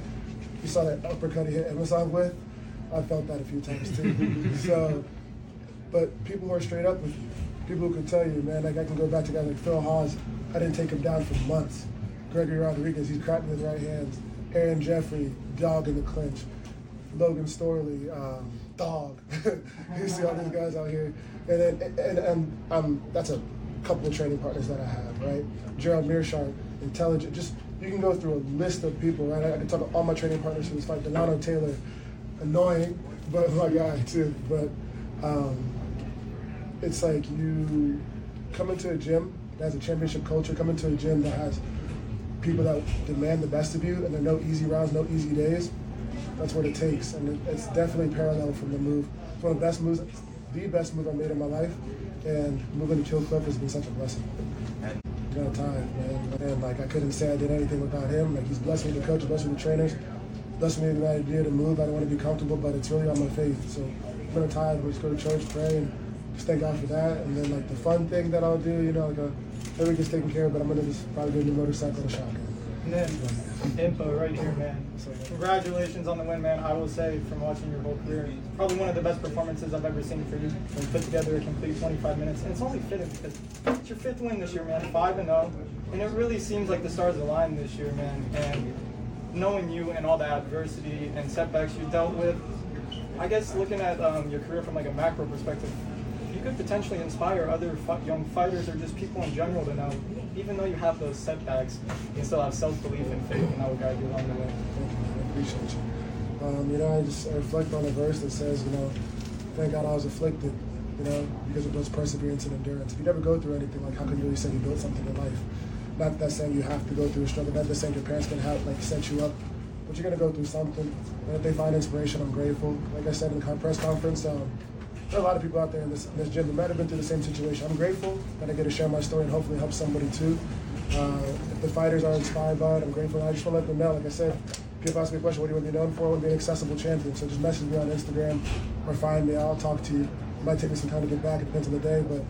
You saw that uppercut he hit Amazon with? I felt that a few times too. So, but people who are straight up with you, people who can tell you, man, like I can go back to guys like Phil Hawes, I didn't take him down for months. Gregory Rodriguez, he's cracked me with right hands. Aaron Jeffrey, dog in the clinch. Logan Storley, um, dog. You see all these guys out here. And then, and, and, and um, that's a couple of training partners that I have, right? Gerald Mearshart, intelligent, just, you can go through a list of people, right? I can talk to all my training partners from this fight. Delano Taylor, annoying, but my guy too. But um, it's like you come into a gym that has a championship culture, come into a gym that has people that demand the best of you, and there are no easy rounds, no easy days. That's what it takes. And it's definitely parallel from the move. It's one of the best moves, the best move I made in my life. And moving to Kill Cliff has been such a blessing. No time, man. And like I couldn't say I did anything without him. Like he's blessed me with the coach, blessed me with the trainers, blessed me with the idea to move. I don't want to be comfortable, but it's really on my faith. So when I'm tired, we just go to church, pray, and just thank God for that. And then like the fun thing that I'll do, you know, like a, everything gets taken care of, but I'm gonna just probably do a new motorcycle and shotgun. And then Impa right here, man. Congratulations on the win, man. I will say from watching your whole career, probably one of the best performances I've ever seen for you. We put together a complete twenty-five minutes, and it's only fitting because it's your fifth win this year, man, five and zero, and it really seems like the stars aligned this year, man. And knowing you and all the adversity and setbacks you dealt with, I guess looking at um, your career from like a macro perspective, you could potentially inspire other young fighters or just people in general to know, even though you have those setbacks, you still have self-belief and faith, and that will guide you along the way. Thank you, I appreciate you. Um, you know, I just I reflect on a verse that says, you know, thank God I was afflicted, you know, because it builds perseverance and endurance. If you never go through anything, like how can you really say you built something in life? Not that saying you have to go through a struggle, not that saying your parents can have, like, set you up, but you're gonna go through something. And if they find inspiration, I'm grateful. Like I said in the press conference, um, there are a lot of people out there in this, in this gym that might have been through the same situation. I'm grateful that I get to share my story and hopefully help somebody too. Uh, if the fighters are inspired by it, I'm grateful. I just want to let them know, like I said, people ask me a question, what do you want to be known for? I want to be an accessible champion. So just message me on Instagram or find me. I'll talk to you. It might take me some time to get back. It depends on the day, but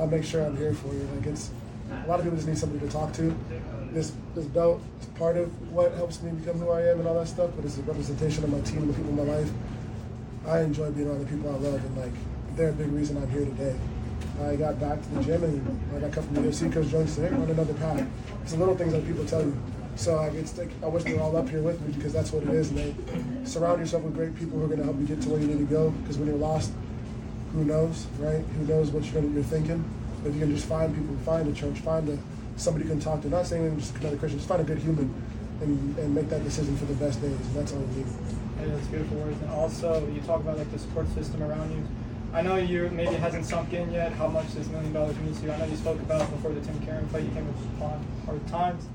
I'll make sure I'm here for you. Like it's, a lot of people just need somebody to talk to. This, this belt is part of what helps me become who I am and all that stuff, but it's a representation of my team, the people in my life. I enjoy being around the people I love, and like they're a big reason I'm here today. I got back to the gym, and like I come from the U F C, Coach Jones said, on another path. It's the little things that people tell you. So I, it's like, I wish they were all up here with me, because that's what it is. And they surround yourself with great people who are going to help you get to where you need to go. Because when you're lost, who knows, right? Who knows what you're, you're thinking? But if you can just find people, find a church, find a, somebody you can talk to. Not saying just another Christian, just find a good human, and, and make that decision for the best days. And that's all we need. And that's beautiful words. And also, you talk about like the support system around you. I know you maybe hasn't sunk in yet how much this million dollars means to you. I know you spoke about before the Tim Karen fight, you came upon hard times.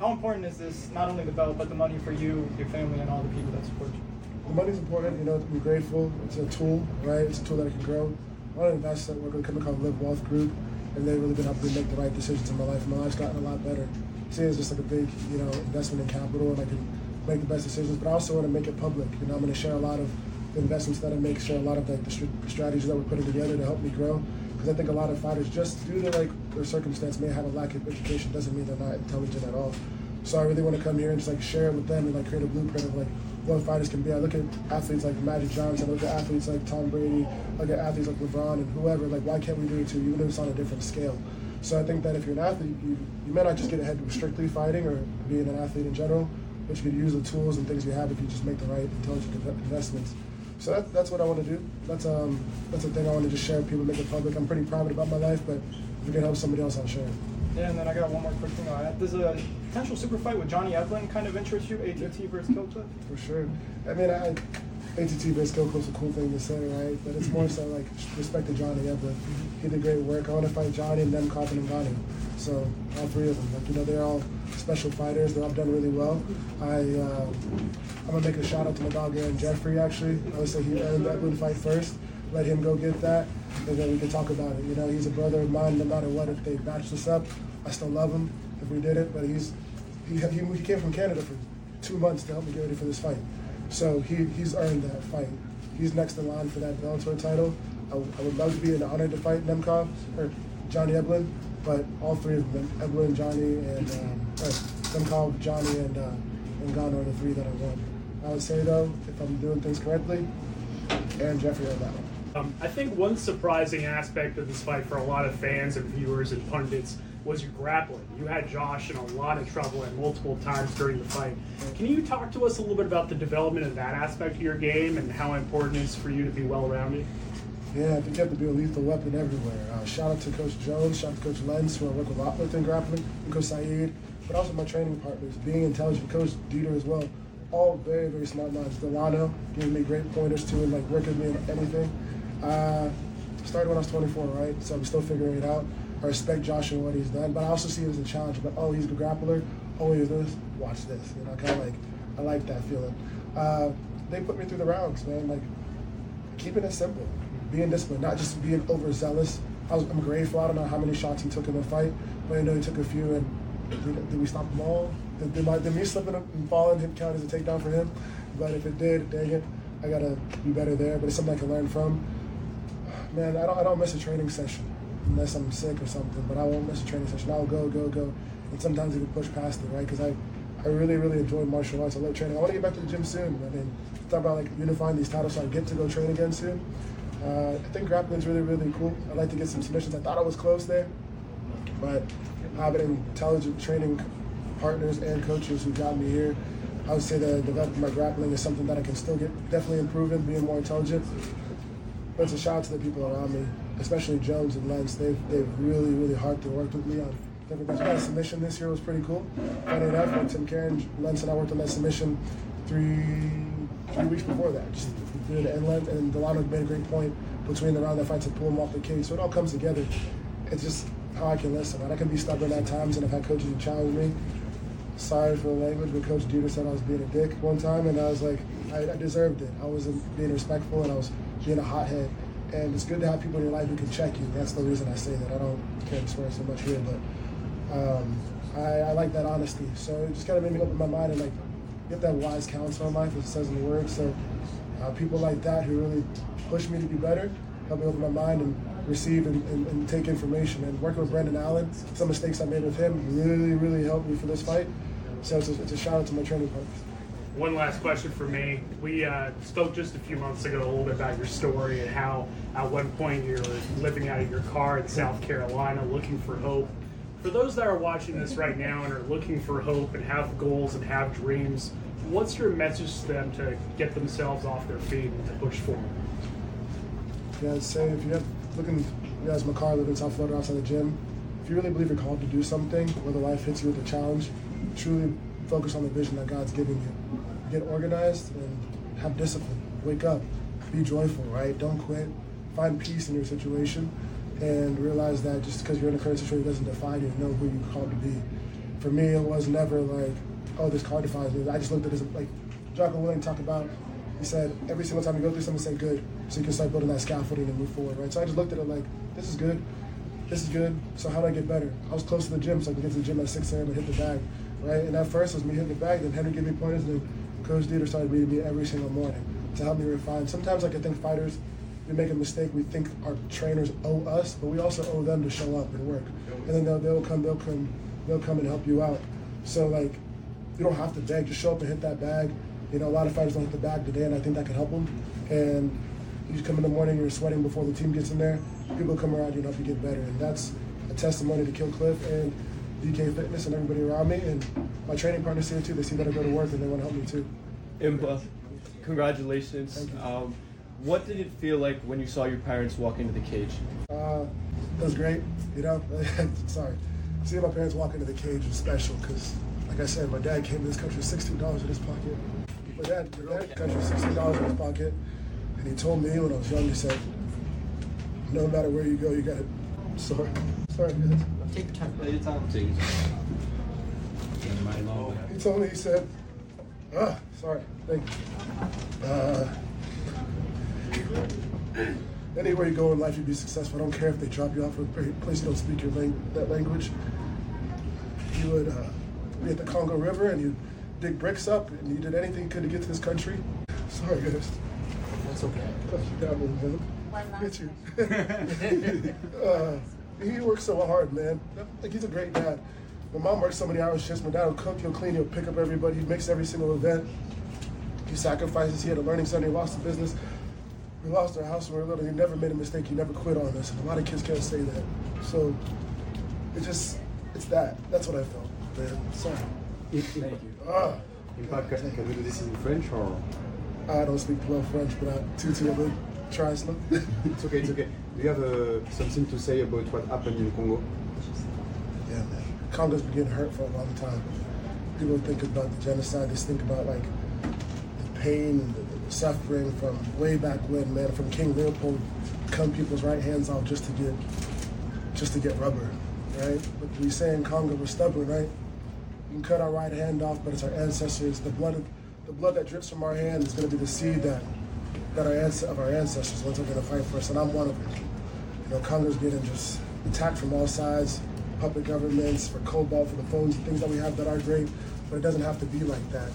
How important is this, not only the belt, but the money for you, your family, and all the people that support you? The money's important, you know, to be grateful. It's a tool, right? It's a tool that I can grow. I want to invest in a company called Live Wealth Group, and they've really been helping me make the right decisions in my life. My life's gotten a lot better. See, it's just like a big, you know, investment in capital, and I can make the best decisions, but I also want to make it public. You know, I'm going to share a lot of the investments that I make, share a lot of like, the strategies that we're putting together to help me grow. Because I think a lot of fighters, just due to like their circumstance, may have a lack of education. Doesn't mean they're not intelligent at all. So I really want to come here and just like share it with them and like create a blueprint of like what fighters can be. I look at athletes like Magic Johnson, I look at athletes like Tom Brady, I look at athletes like LeBron and whoever. Like, why can't we do it too? Even if it's on a different scale. So I think that if you're an athlete, you, you may not just get ahead with strictly fighting or being an athlete in general, but you can use the tools and things you have if you just make the right intelligent investments. So that, that's what I want to do. That's um that's the thing I want to just share with people, make it public. I'm pretty private about my life, but if we can help somebody else, I'll share it. Yeah, and then I got one more quick thing on that. Does a potential super fight with Johnny Eblen kind of interest you, A T T versus Kill Cliff? For sure. I mean, I, A T T versus Kill Cliff's a cool thing to say, right? But it's more so like respect to Johnny Eblen. He did great work. I want to fight Johnny and then Koppin and Ngannou. So all three of them, like, you know, they're all special fighters. They've all done really well. I, uh, I'm going to make a shout out to my dog Aaron Jeffrey, actually. I would say he earned that one fight first. Let him go get that, and then we can talk about it. You know, he's a brother of mine. No matter what, if they matched us up, I still love him if we did it. But he's he, he came from Canada for two months to help me get ready for this fight. So he, he's earned that fight. He's next in line for that Bellator title. I, I would love to be in the honor to fight Nemkov, or Johnny Eblen, but all three of them, Eblen, Johnny, and uh, Nemkov, Johnny, and uh, Ngannou are the three that I want. I would say, though, if I'm doing things correctly, Aaron Jeffrey on that one. Um, I think one surprising aspect of this fight for a lot of fans and viewers and pundits was your grappling. You had Josh in a lot of trouble at multiple times during the fight. Can you talk to us a little bit about the development of that aspect of your game and how important it is for you to be well-rounded? Yeah, I think you have to be a lethal weapon everywhere. Uh, shout out to Coach Jones, shout out to Coach Lenz, who I work a lot with in grappling, and Coach Saeed, but also my training partners, being intelligent, Coach Dieter as well. All very, very smart minds. Delano giving me great pointers too, and like working me in anything. Uh, started when I was twenty-four, right? So I'm still figuring it out. I respect Joshua and what he's done, but I also see it as a challenge. But oh, he's a grappler. Oh, he's this. Watch this. You know, kind of like, I like that feeling. Uh, they put me through the rounds, man. Like, keeping it simple, being disciplined, not just being overzealous. I was, I'm grateful. I don't know how many shots he took in the fight, but I know he took a few. And did, did we stop them all? Did, did, my, did me slipping up and falling hit count as a takedown for him? But if it did, dang it, I gotta be better there. But it's something I can learn from. Man, I don't, I don't miss a training session unless I'm sick or something, but I won't miss a training session. I'll go, go, go, and sometimes even push past it, right? Because I, I really, really enjoy martial arts. I love training. I want to get back to the gym soon. I mean, talk about like unifying these titles so I get to go train again soon. Uh, I think grappling's really, really cool. I'd like to get some submissions. I thought I was close there, but having intelligent training partners and coaches who got me here, I would say that developing my grappling is something that I can still get definitely improving, being more intelligent. But it's a shout out to the people around me, especially Jones and Lentz. They've, they've really, really hard to work with me on. My submission this year was pretty cool. Funny enough, when Tim Karen, Lentz, and I worked on that submission three three weeks before that. Just through the end length, and Delano made a great point between the round that fights to pull him off the cage. So it all comes together. It's just how I can listen. Right? I can be stubborn at times, and I've had coaches who challenge me. Sorry for the language, but Coach Dieter said I was being a dick one time, and I was like, I, I deserved it. I wasn't being respectful, and I was being a hothead. And it's good to have people in your life who can check you. That's the reason I say that. I don't can't swear so much here, but um, I, I like that honesty. So it just kind of made me open my mind and like get that wise counsel in life, as it says in the word. So uh, people like that who really push me to be better, help me open my mind and receive and, and, and take information. And working with Brandon Allen, some mistakes I made with him really, really helped me for this fight. So it's a, it's a shout out to my training partners. One last question for me. We uh, spoke just a few months ago a little bit about your story and how at one point you were living out of your car in South Carolina looking for hope. For those that are watching this right now and are looking for hope and have goals and have dreams, what's your message to them to get themselves off their feet and to push forward? Yeah, I'd say if you're looking, you guys in my car, living in South Florida outside the gym, if you really believe you're called to do something, whether life hits you with a challenge, truly focus on the vision that God's giving you. Get organized and have discipline. Wake up, be joyful, right? Don't quit. Find peace in your situation and realize that just because you're in a current situation doesn't define you. Know who you're called to be. For me, it was never like, oh, this car defines me. I just looked at this, like Jocko Willing talked about. He said, every single time you go through something, say good, so you can start building that scaffolding and move forward, right? So I just looked at it like, this is good, this is good, so how do I get better? I was close to the gym, so I could get to the gym at six a.m. and hit the bag, right? And at first, it was me hitting the bag, then Henry gave me pointers, and then Coach Dieter started reading me every single morning to help me refine. Sometimes, like I think fighters, we make a mistake, we think our trainers owe us, but we also owe them to show up and work. And then they'll, they'll come, they'll come, they'll come and help you out. So like, you don't have to beg, just show up and hit that bag. You know, a lot of fighters don't hit the bag today, and I think that can help them. And you come in the morning, you're sweating before the team gets in there, people come around, you know, if you get better. And that's a testimony to Kill Cliff and D K Fitness and everybody around me. And my training partners here too, they see that I go to work and they want to help me too. Impa, congratulations. Thank you. Um, what did it feel like when you saw your parents walk into the cage? Uh, that was great, you know, sorry. Seeing my parents walk into the cage was special because, like I said, my dad came to this country with sixteen dollars in his pocket. My dad, my dad came to this country with sixteen dollars in his pocket. And he told me when I was young, he said, no matter where you go, you got to, sorry, sorry guys. Take your time. Take your time. Take your time. He told me, he said, ah, sorry, thank you. Uh, Anywhere you go in life, you'll be successful. I don't care if they drop you off at a place you don't speak your lang- that language. You would uh, be at the Congo River and you'd dig bricks up and you did anything you could to get to this country. Sorry, guys. That's okay. Get you. uh, he works so hard, man. Like, he's a great dad. My mom works so many hours shifts. My dad will cook, he'll clean, he'll pick up everybody. He makes every single event. He sacrifices. He had a learning center. He lost the business. We lost our house when we were little. He never made a mistake. He never quit on us. And a lot of kids can't say that. So it's just, it's that. That's what I felt, man. Sorry. Thank you. Ah, God, can, can we do this in French or? I don't speak well French, but I tutu a bit. Try slow. It's okay, it's okay. Do you have uh, something to say about what happened in Congo? Yeah, man. Congo's been getting hurt for a long time. People think about the genocide. They think about, like, the pain and the suffering from way back when, man, from King Leopold, come people's right hands off just to get just to get rubber, right? But we say in Congo we're stubborn, right? We can cut our right hand off, but it's our ancestors. The blood of, the blood that drips from our hand is going to be the seed that that our ans- of our ancestors once are going to fight for us, and I'm one of them. You know, Congo's getting just attacked from all sides, puppet governments, for cobalt, for the phones, things that we have that are great, but it doesn't have to be like that.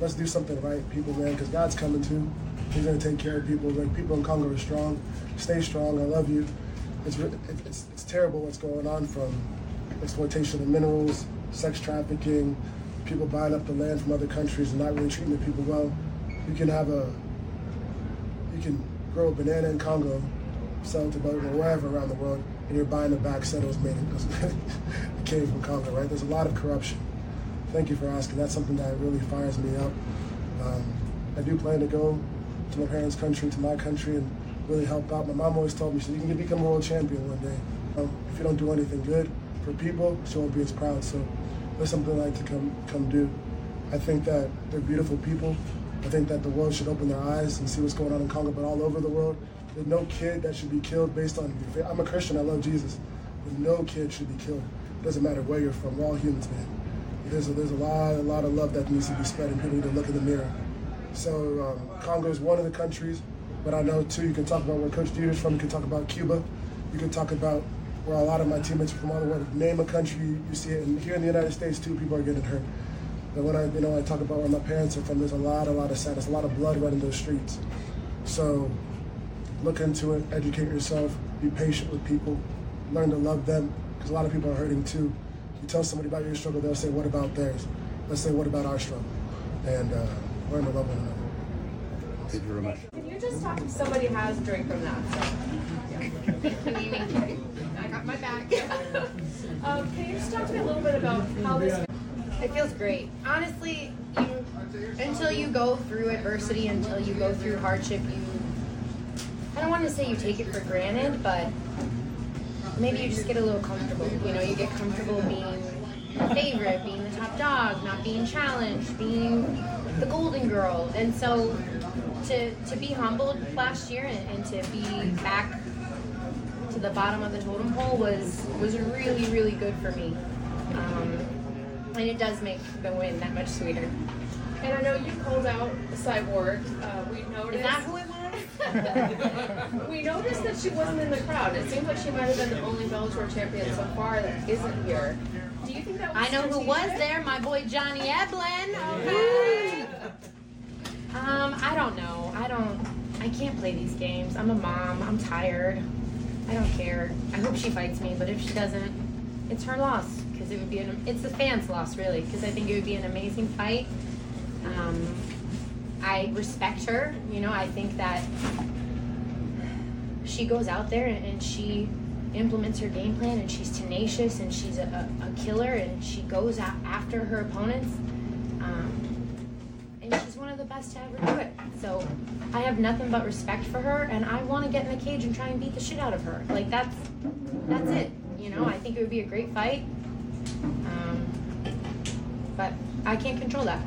Let's do something right, people, man, because God's coming too. He's going to take care of people. Like, people in Congo are strong. Stay strong. I love you. It's it's it's terrible what's going on, from exploitation of minerals, sex trafficking, people buying up the land from other countries and not really treating the people well. You can have a, you can grow a banana in Congo, sell it to Belgium or wherever around the world, and you're buying a bag said it was made in, it came from Congo, right? There's a lot of corruption. Thank you for asking. That's something that really fires me up. Um, I do plan to go to my parents' country, to my country, and really help out. My mom always told me, she said, you can become a world champion one day. Um, if you don't do anything good for people, she won't be as proud. So that's something I'd like to come, come do. I think that they're beautiful people. I think that the world should open their eyes and see what's going on in Congo, but all over the world. There's no kid that should be killed based on your faith. I'm a Christian, I love Jesus, but no kid should be killed. It doesn't matter where you're from, we're all humans, man. There's a, there's a lot, a lot of love that needs to be spread, and people need to look in the mirror. So um, Congo is one of the countries, but I know too, you can talk about where Coach Dieter's from, you can talk about Cuba, you can talk about where a lot of my teammates are from all the world. Name a country, you see it, and here in the United States too, people are getting hurt. But when I, you know, I talk about where my parents are from, there's a lot, a lot of sadness, a lot of blood running those streets. So look into it, educate yourself, be patient with people, learn to love them, because a lot of people are hurting too. You tell somebody about your struggle, they'll say, what about theirs? Let's say, what about our struggle? And uh, learn to love one another. Thank you very much. Can you just talk if somebody has a drink from that? So, yeah. Can you make it? I got my back. um, can you just talk to me a little bit about how this... It feels great. Honestly, you, until you go through adversity, until you go through hardship, you... I don't want to say you take it for granted, but maybe you just get a little comfortable. You know, you get comfortable being the favorite, being the top dog, not being challenged, being the golden girl. And so to to be humbled last year and, and to be back to the bottom of the totem pole was was really, really good for me. Um, and it does make the win that much sweeter. And I know you called out Cyborg. Uh, we noticed. Is that who it was? We noticed that she wasn't in the crowd. It seems like she might have been the only Bellator champion so far that isn't here. Do you think that was I know who was there? My boy Johnny Eblen. Okay. Um, I don't know. I don't. I can't play these games. I'm a mom. I'm tired. I don't care. I hope she fights me, but if she doesn't, it's her loss because it would be an. It's the fans' loss, really, because I think it would be an amazing fight. Um, I respect her. You know, I think that she goes out there and, and she implements her game plan, and she's tenacious, and she's a, a, a killer, and she goes out after her opponents. Um, the best to ever do it. So I have nothing but respect for her, and I want to get in the cage and try and beat the shit out of her. Like that's that's it. You know, I think it would be a great fight. Um, but I can't control that.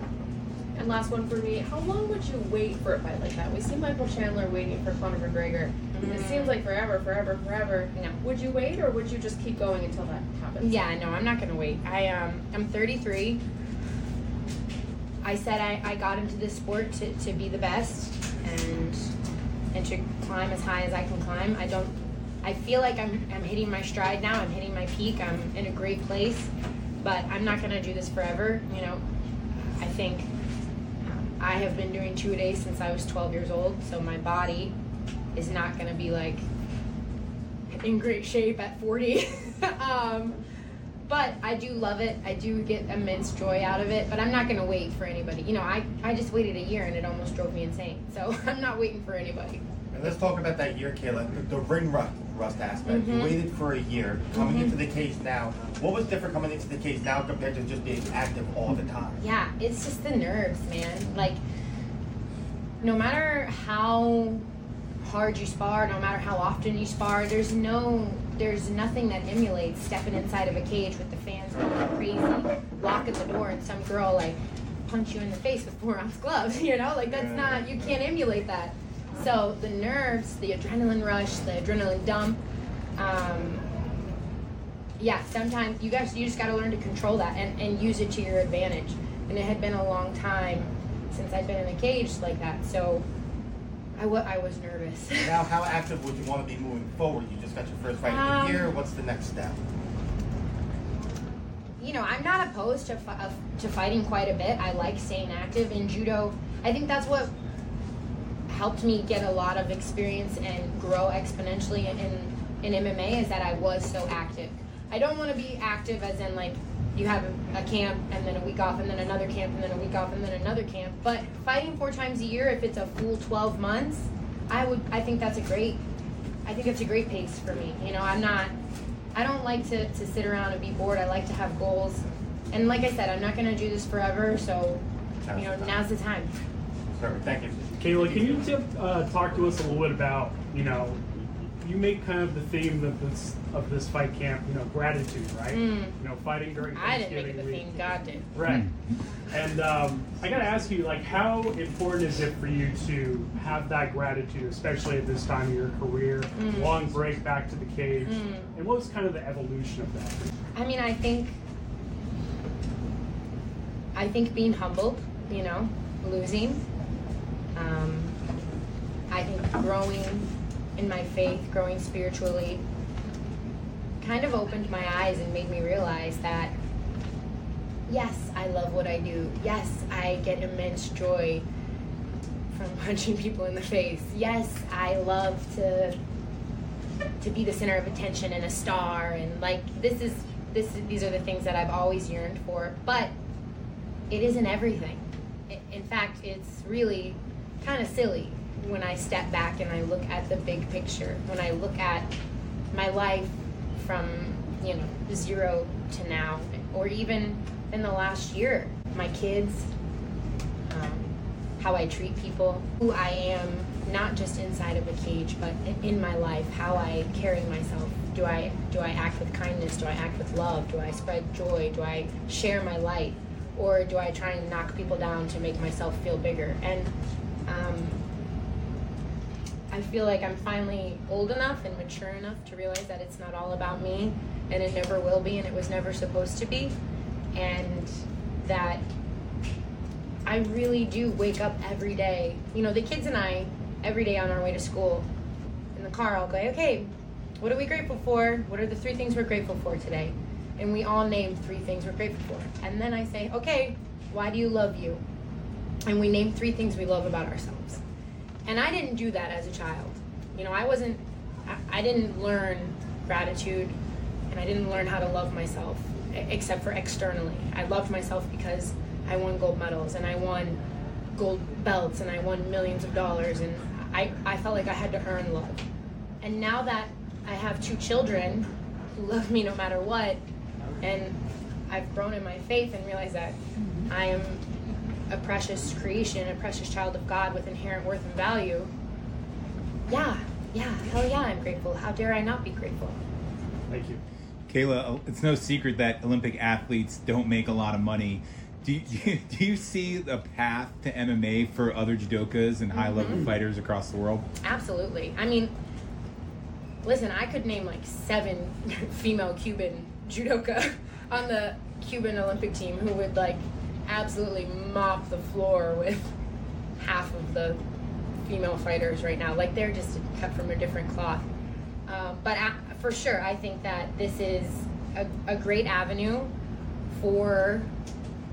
And last one for me, how long would you wait for a fight like that? We see Michael Chandler waiting for Conor McGregor. Mm-hmm. It seems like forever, forever, forever. No. Would you wait, or would you just keep going until that happens? Yeah, no, I'm not gonna wait. I um I'm thirty-three. I said I, I got into this sport to, to be the best and and to climb as high as I can climb. I don't I feel like I'm I'm hitting my stride now, I'm hitting my peak, I'm in a great place, but I'm not gonna do this forever, you know. I think I have been doing two a day since I was twelve years old, so my body is not gonna be like in great shape at forty. um, But I do love it. I do get immense joy out of it. But I'm not going to wait for anybody. You know, I, I just waited a year, and it almost drove me insane. So I'm not waiting for anybody. And let's talk about that year, Kayla, the, the ring rust, rust aspect. Mm-hmm. You waited for a year. Coming mm-hmm. into the cage now, what was different coming into the cage now compared to just being active all the time? Yeah, it's just the nerves, man. Like, no matter how hard you spar, no matter how often you spar, there's no... There's nothing that emulates stepping inside of a cage with the fans going crazy, locking the door, and some girl like punch you in the face with four ounce gloves. You know, like that's not, you can't emulate that. So the nerves, the adrenaline rush, the adrenaline dump. Um, yeah, sometimes you guys, you just got to learn to control that and, and use it to your advantage. And it had been a long time since I'd been in a cage like that. So. I, w- I was nervous. Now, how active would you want to be moving forward? You just got your first fight um, of the year. What's the next step? You know, I'm not opposed to fi- to fighting quite a bit. I like staying active in judo. I think that's what helped me get a lot of experience and grow exponentially in, in M M A is that I was so active. I don't want to be active as in, like, you have a, a camp, and then a week off, and then another camp, and then a week off, and then another camp. But fighting four times a year, if it's a full twelve months, I would. I think that's a great. I think that's a great pace for me. You know, I'm not. I don't like to, to sit around and be bored. I like to have goals, and like I said, I'm not going to do this forever. So, you know, now's the time. Sorry, thank you, Kayla. Can you tip, uh, talk to us a little bit about you know, you make kind of the theme of this of this fight camp, you know, gratitude, right? Mm. You know, fighting during Thanksgiving. I didn't make it the theme, God did. Right. And um, I gotta ask you, like, how important is it for you to have that gratitude, especially at this time of your career, mm. long break back to the cage, mm. and what was kind of the evolution of that? I mean, I think, I think being humbled, you know, losing, um, I think growing in my faith, growing spiritually, kind of opened my eyes and made me realize that, yes, I love what I do. Yes, I get immense joy from punching people in the face. Yes, I love to to be the center of attention and a star. And like, this is, this is, these are the things that I've always yearned for, but it isn't everything. It, In fact, it's really kind of silly when I step back and I look at the big picture, when I look at my life from, you know, zero to now, or even in the last year, my kids, um, how I treat people, who I am, not just inside of a cage, but in my life, how I carry myself. Do I do I act with kindness? Do I act with love? Do I spread joy? Do I share my light? Or do I try and knock people down to make myself feel bigger? And um, I feel like I'm finally old enough and mature enough to realize that it's not all about me, and it never will be, and it was never supposed to be, and that I really do wake up every day. You know, the kids and I, every day on our way to school, in the car, I'll go, okay, what are we grateful for? What are the three things we're grateful for today? And we all name three things we're grateful for. And then I say, okay, why do you love you? And we name three things we love about ourselves. And I didn't do that as a child. You know, I wasn't, I, I didn't learn gratitude, and I didn't learn how to love myself, except for externally. I loved myself because I won gold medals, and I won gold belts, and I won millions of dollars, and I, I felt like I had to earn love. And now that I have two children who love me no matter what, and I've grown in my faith and realized that I am a precious creation, a precious child of God with inherent worth and value. Yeah, yeah, hell yeah, I'm grateful. How dare I not be grateful? Thank you. Kayla, it's no secret that Olympic athletes don't make a lot of money. Do you, do you see a path to M M A for other judokas and high-level mm-hmm. fighters across the world? Absolutely. I mean, listen, I could name like seven female Cuban judoka on the Cuban Olympic team who would like absolutely mop the floor with half of the female fighters right now. Like, they're just cut from a different cloth. Uh, but I, for sure, I think that this is a, a great avenue for,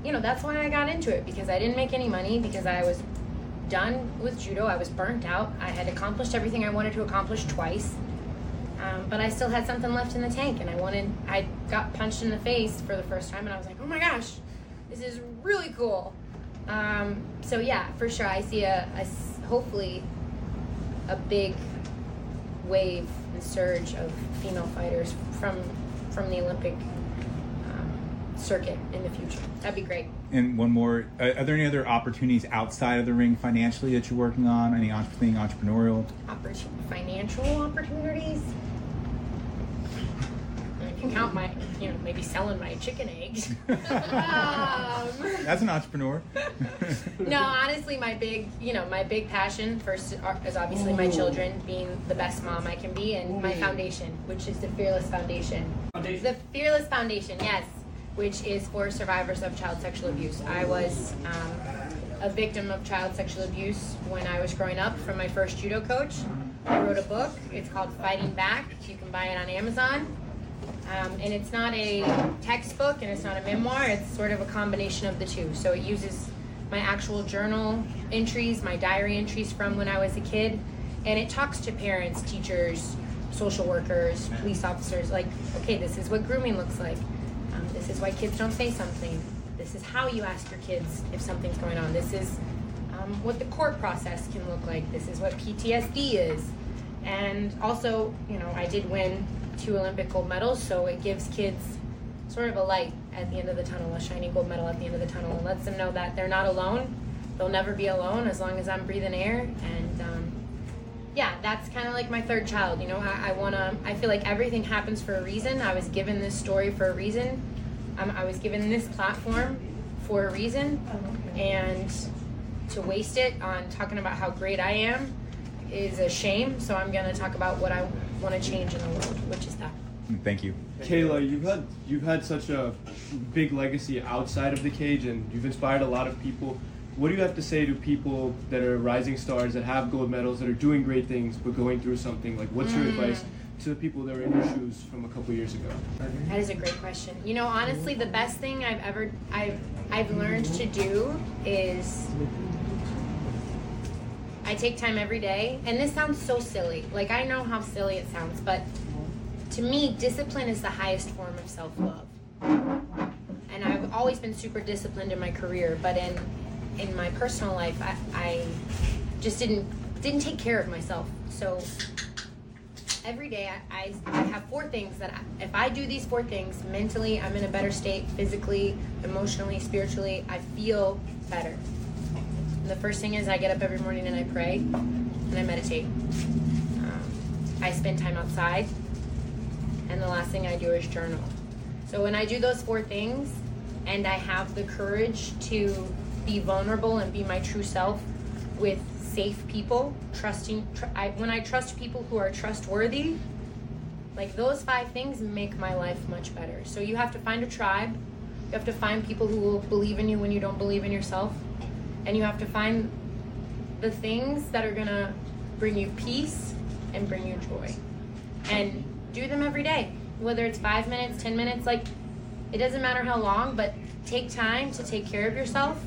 you know, that's why I got into it, because I didn't make any money, because I was done with judo. I was burnt out. I had accomplished everything I wanted to accomplish twice. Um, but I still had something left in the tank, and I wanted, I got punched in the face for the first time, and I was like, oh my gosh, this is really cool. Um, so yeah, for sure, I see a, a hopefully a big wave and surge of female fighters from from the Olympic um, circuit in the future. That'd be great. And one more, are there any other opportunities outside of the ring financially that you're working on? Any anything entrepreneurial? Oppor- financial opportunities? Count my, you know, maybe selling my chicken eggs. um, That's an entrepreneur. No, honestly, my big, you know, my big passion first is obviously Ooh. my children, being the best mom I can be, and Ooh. my foundation, which is the Fearless Foundation. Foundation. The Fearless Foundation, yes, which is for survivors of child sexual abuse. I was um, a victim of child sexual abuse when I was growing up from my first judo coach. I wrote a book. It's called Fighting Back. You can buy it on Amazon. Um, and it's not a textbook, and it's not a memoir. It's sort of a combination of the two. So it uses my actual journal entries, my diary entries from when I was a kid. And it talks to parents, teachers, social workers, police officers. Like, okay, this is what grooming looks like. Um, this is why kids don't say something. This is how you ask your kids if something's going on. This is um, what the court process can look like. This is what P T S D is. And also, you know, I did win two Olympic gold medals, so it gives kids sort of a light at the end of the tunnel, a shiny gold medal at the end of the tunnel, and lets them know that they're not alone. They'll never be alone as long as I'm breathing air. And um, yeah, that's kind of like my third child. You know, I, I want to, I feel like everything happens for a reason. I was given this story for a reason. Um, I was given this platform for a reason. And to waste it on talking about how great I am is a shame. So I'm going to talk about what I want to change in the world, which is that. Thank you. Kayla, you've had you've had such a big legacy outside of the cage, and you've inspired a lot of people. What do you have to say to people that are rising stars, that have gold medals, that are doing great things but going through something? Like, what's your mm. advice to the people that were in your shoes from a couple years ago? That is a great question. You know, honestly, the best thing I've ever I've I've learned to do is I take time every day, and this sounds so silly. Like, I know how silly it sounds, but to me, discipline is the highest form of self-love. And I've always been super disciplined in my career, but in in my personal life, I, I just didn't didn't take care of myself. So every day I, I, I have four things that I, if I do these four things, mentally I'm in a better state, physically, emotionally, spiritually, I feel better. And the first thing is I get up every morning and I pray and I meditate. Um, I spend time outside, and the last thing I do is journal. So when I do those four things and I have the courage to be vulnerable and be my true self with safe people, trusting, tr- I, when I trust people who are trustworthy, like those five things make my life much better. So you have to find a tribe, you have to find people who will believe in you when you don't believe in yourself, and you have to find the things that are gonna bring you peace and bring you joy. And do them every day, whether it's five minutes, ten minutes, like it doesn't matter how long, but take time to take care of yourself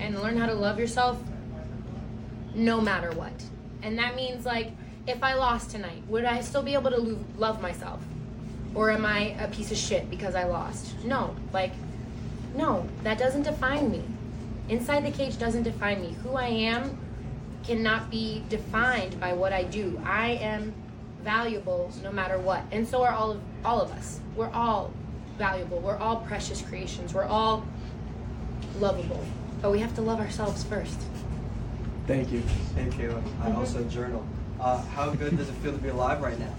and learn how to love yourself no matter what. And that means, like, if I lost tonight, would I still be able to lo- love myself? Or am I a piece of shit because I lost? No, like, no, that doesn't define me. Inside the cage doesn't define me. Who I am cannot be defined by what I do. I am valuable no matter what. And so are all of, all of us. We're all valuable. We're all precious creations. We're all lovable. But we have to love ourselves first. Thank you. Hey, Kayla. I also journal. Uh, how good does it feel to be alive right now?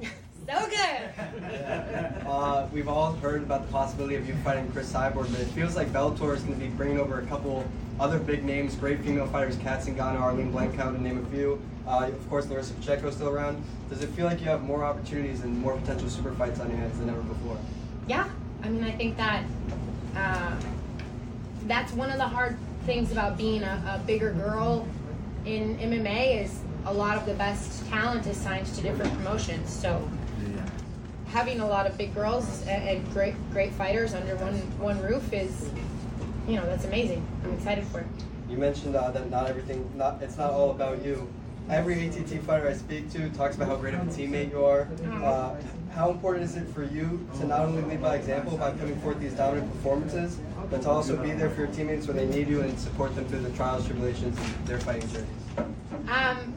So good! uh, we've all heard about the possibility of you fighting Chris Cyborg, but it feels like Bellator is going to be bringing over a couple other big names, great female fighters, Kat Zingano, Arlene Blankow, to name a few. Uh, of course, Larissa Pacheco is still around. Does it feel like you have more opportunities and more potential super fights on your hands than ever before? Yeah. I mean, I think that uh, that's one of the hard things about being a, a bigger girl in M M A is a lot of the best talent is signed to different promotions. So having a lot of big girls and, and great great fighters under one, one roof is, you know, that's amazing. I'm excited for it. You mentioned uh, that not everything, not it's not all about you. Every A T T fighter I speak to talks about how great of a teammate you are. Uh, how important is it for you to not only lead by example by putting forth these dominant performances, but to also be there for your teammates when they need you and support them through the trials, tribulations, and their fighting journeys? Um,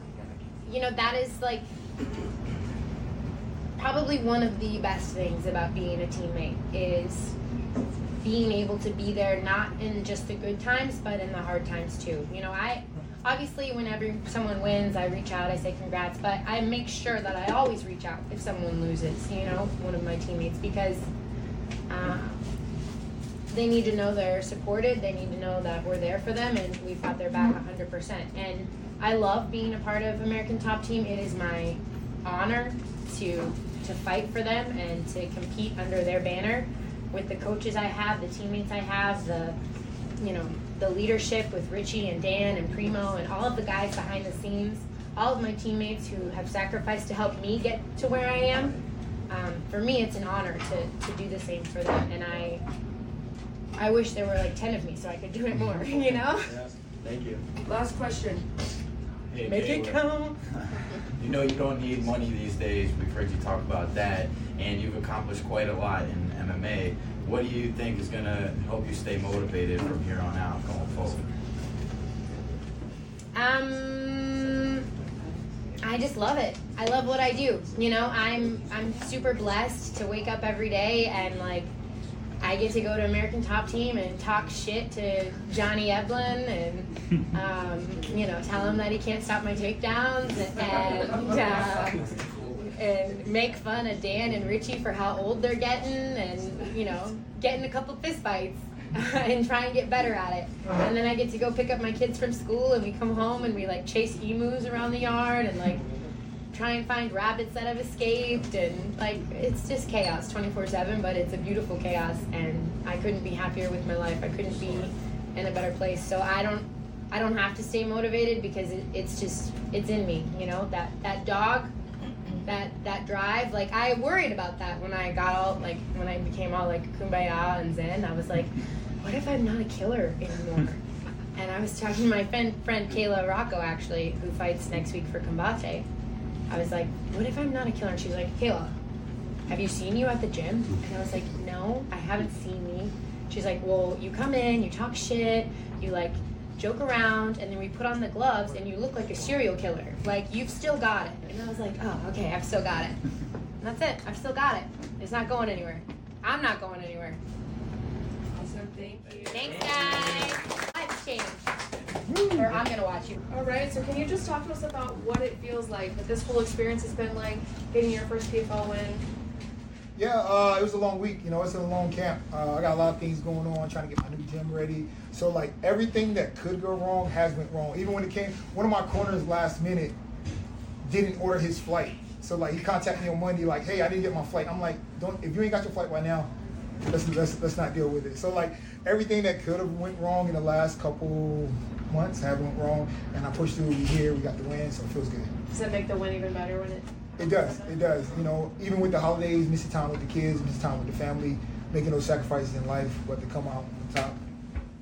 you know, that is like probably one of the best things about being a teammate is being able to be there, not in just the good times, but in the hard times too. You know, I. Obviously, whenever someone wins, I reach out, I say congrats, but I make sure that I always reach out if someone loses, you know, one of my teammates, because uh, they need to know they're supported, they need to know that we're there for them, and we've got their back one hundred percent. And I love being a part of American Top Team. It is my honor to to fight for them and to compete under their banner with the coaches I have, the teammates I have, the, you know, the leadership with Richie and Dan and Primo and all of the guys behind the scenes, all of my teammates who have sacrificed to help me get to where I am. Um, for me, it's an honor to, to do the same for them. And I I wish there were like ten of me so I could do it more, you know? Yeah. Thank you. Last question. Hey, Make Kayla. It count. You know you don't need money these days. We've heard you talk about that. And you've accomplished quite a lot in M M A. What do you think is going to help you stay motivated from here on out going forward? Um, I just love it. I love what I do. You know, I'm I'm super blessed to wake up every day and, like, I get to go to American Top Team and talk shit to Johnny Eblen and, um, you know, tell him that he can't stop my takedowns and... Uh, and make fun of Dan and Richie for how old they're getting and, you know, getting a couple fist fights and try and get better at it. And then I get to go pick up my kids from school and we come home and we, like, chase emus around the yard and, like, try and find rabbits that have escaped and, like, it's just chaos twenty-four seven, but it's a beautiful chaos and I couldn't be happier with my life. I couldn't be in a better place. So I don't I don't have to stay motivated because it, it's just, it's in me, you know, that, that dog, that that drive. Like, I worried about that when I got all, like, when I became all, like, kumbaya and zen. I was like, what if I'm not a killer anymore? And I was talking to my friend, friend Kayla Rocco, actually, who fights next week for Combate. I was like, what if I'm not a killer? And she was like, Kayla, have you seen you at the gym? And I was like, no, I haven't seen me. She's like, well, you come in, you talk shit, you, like, joke around, and then we put on the gloves, and you look like a serial killer. Like, you've still got it. And I was like, oh, okay, I've still got it. And that's it. I've still got it. It's not going anywhere. I'm not going anywhere. Awesome. Thank you. Thanks, guys. I've changed. Or I'm going to watch you. All right. So can you just talk to us about what it feels like, what this whole experience has been like, getting your first P F L win? Yeah, uh, it was a long week. You know, it's a long camp. Uh, I got a lot of things going on, trying to get my new gym ready. So, like, everything that could go wrong has went wrong. Even when it came, one of my corners last minute didn't order his flight. So, like, he contacted me on Monday, like, hey, I didn't get my flight. I'm like, don't, if you ain't got your flight right now, let's let's, let's not deal with it. So, like, everything that could have went wrong in the last couple months have went wrong, and I pushed through. We here, we got the win, so it feels good. Does that make the win even better when it? It does, it does. You know, even with the holidays, missing time with the kids, missing time with the family, making those sacrifices in life, but to come out on top,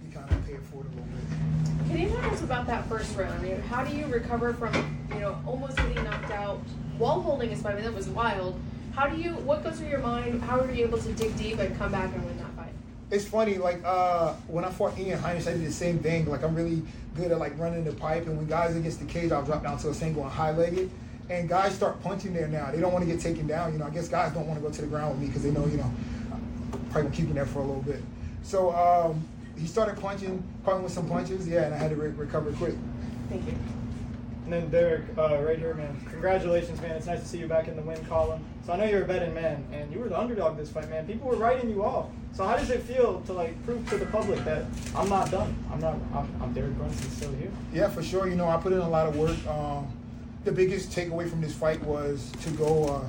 you kind of pay it forward a little bit. Can you tell us about that first round? You know, how do you recover from, you know, almost getting knocked out while holding a spot? I mean, that was wild. How do you, what goes through your mind? How are you able to dig deep and come back and win that fight? It's funny, like, uh, when I fought Ian Heinisch, I did the same thing. Like, I'm really good at, like, running the pipe, and when guys against the cage, I'll drop down to a single and high-legged. And guys start punching there now. They don't want to get taken down. You know, I guess guys don't want to go to the ground with me because they know, you know, I'm probably keeping that for a little bit. So um, he started punching, punching with some punches. Yeah, and I had to re- recover quick. Thank you. And then Derek, uh, right here, man. Congratulations, man. It's nice to see you back in the win column. So I know you're a betting man, and you were the underdog this fight, man. People were writing you off. So how does it feel to, like, prove to the public that I'm not done? I'm not. I'm, I'm Derek Brunson, still here. Yeah, for sure. You know, I put in a lot of work. Um, The biggest takeaway from this fight was to go uh,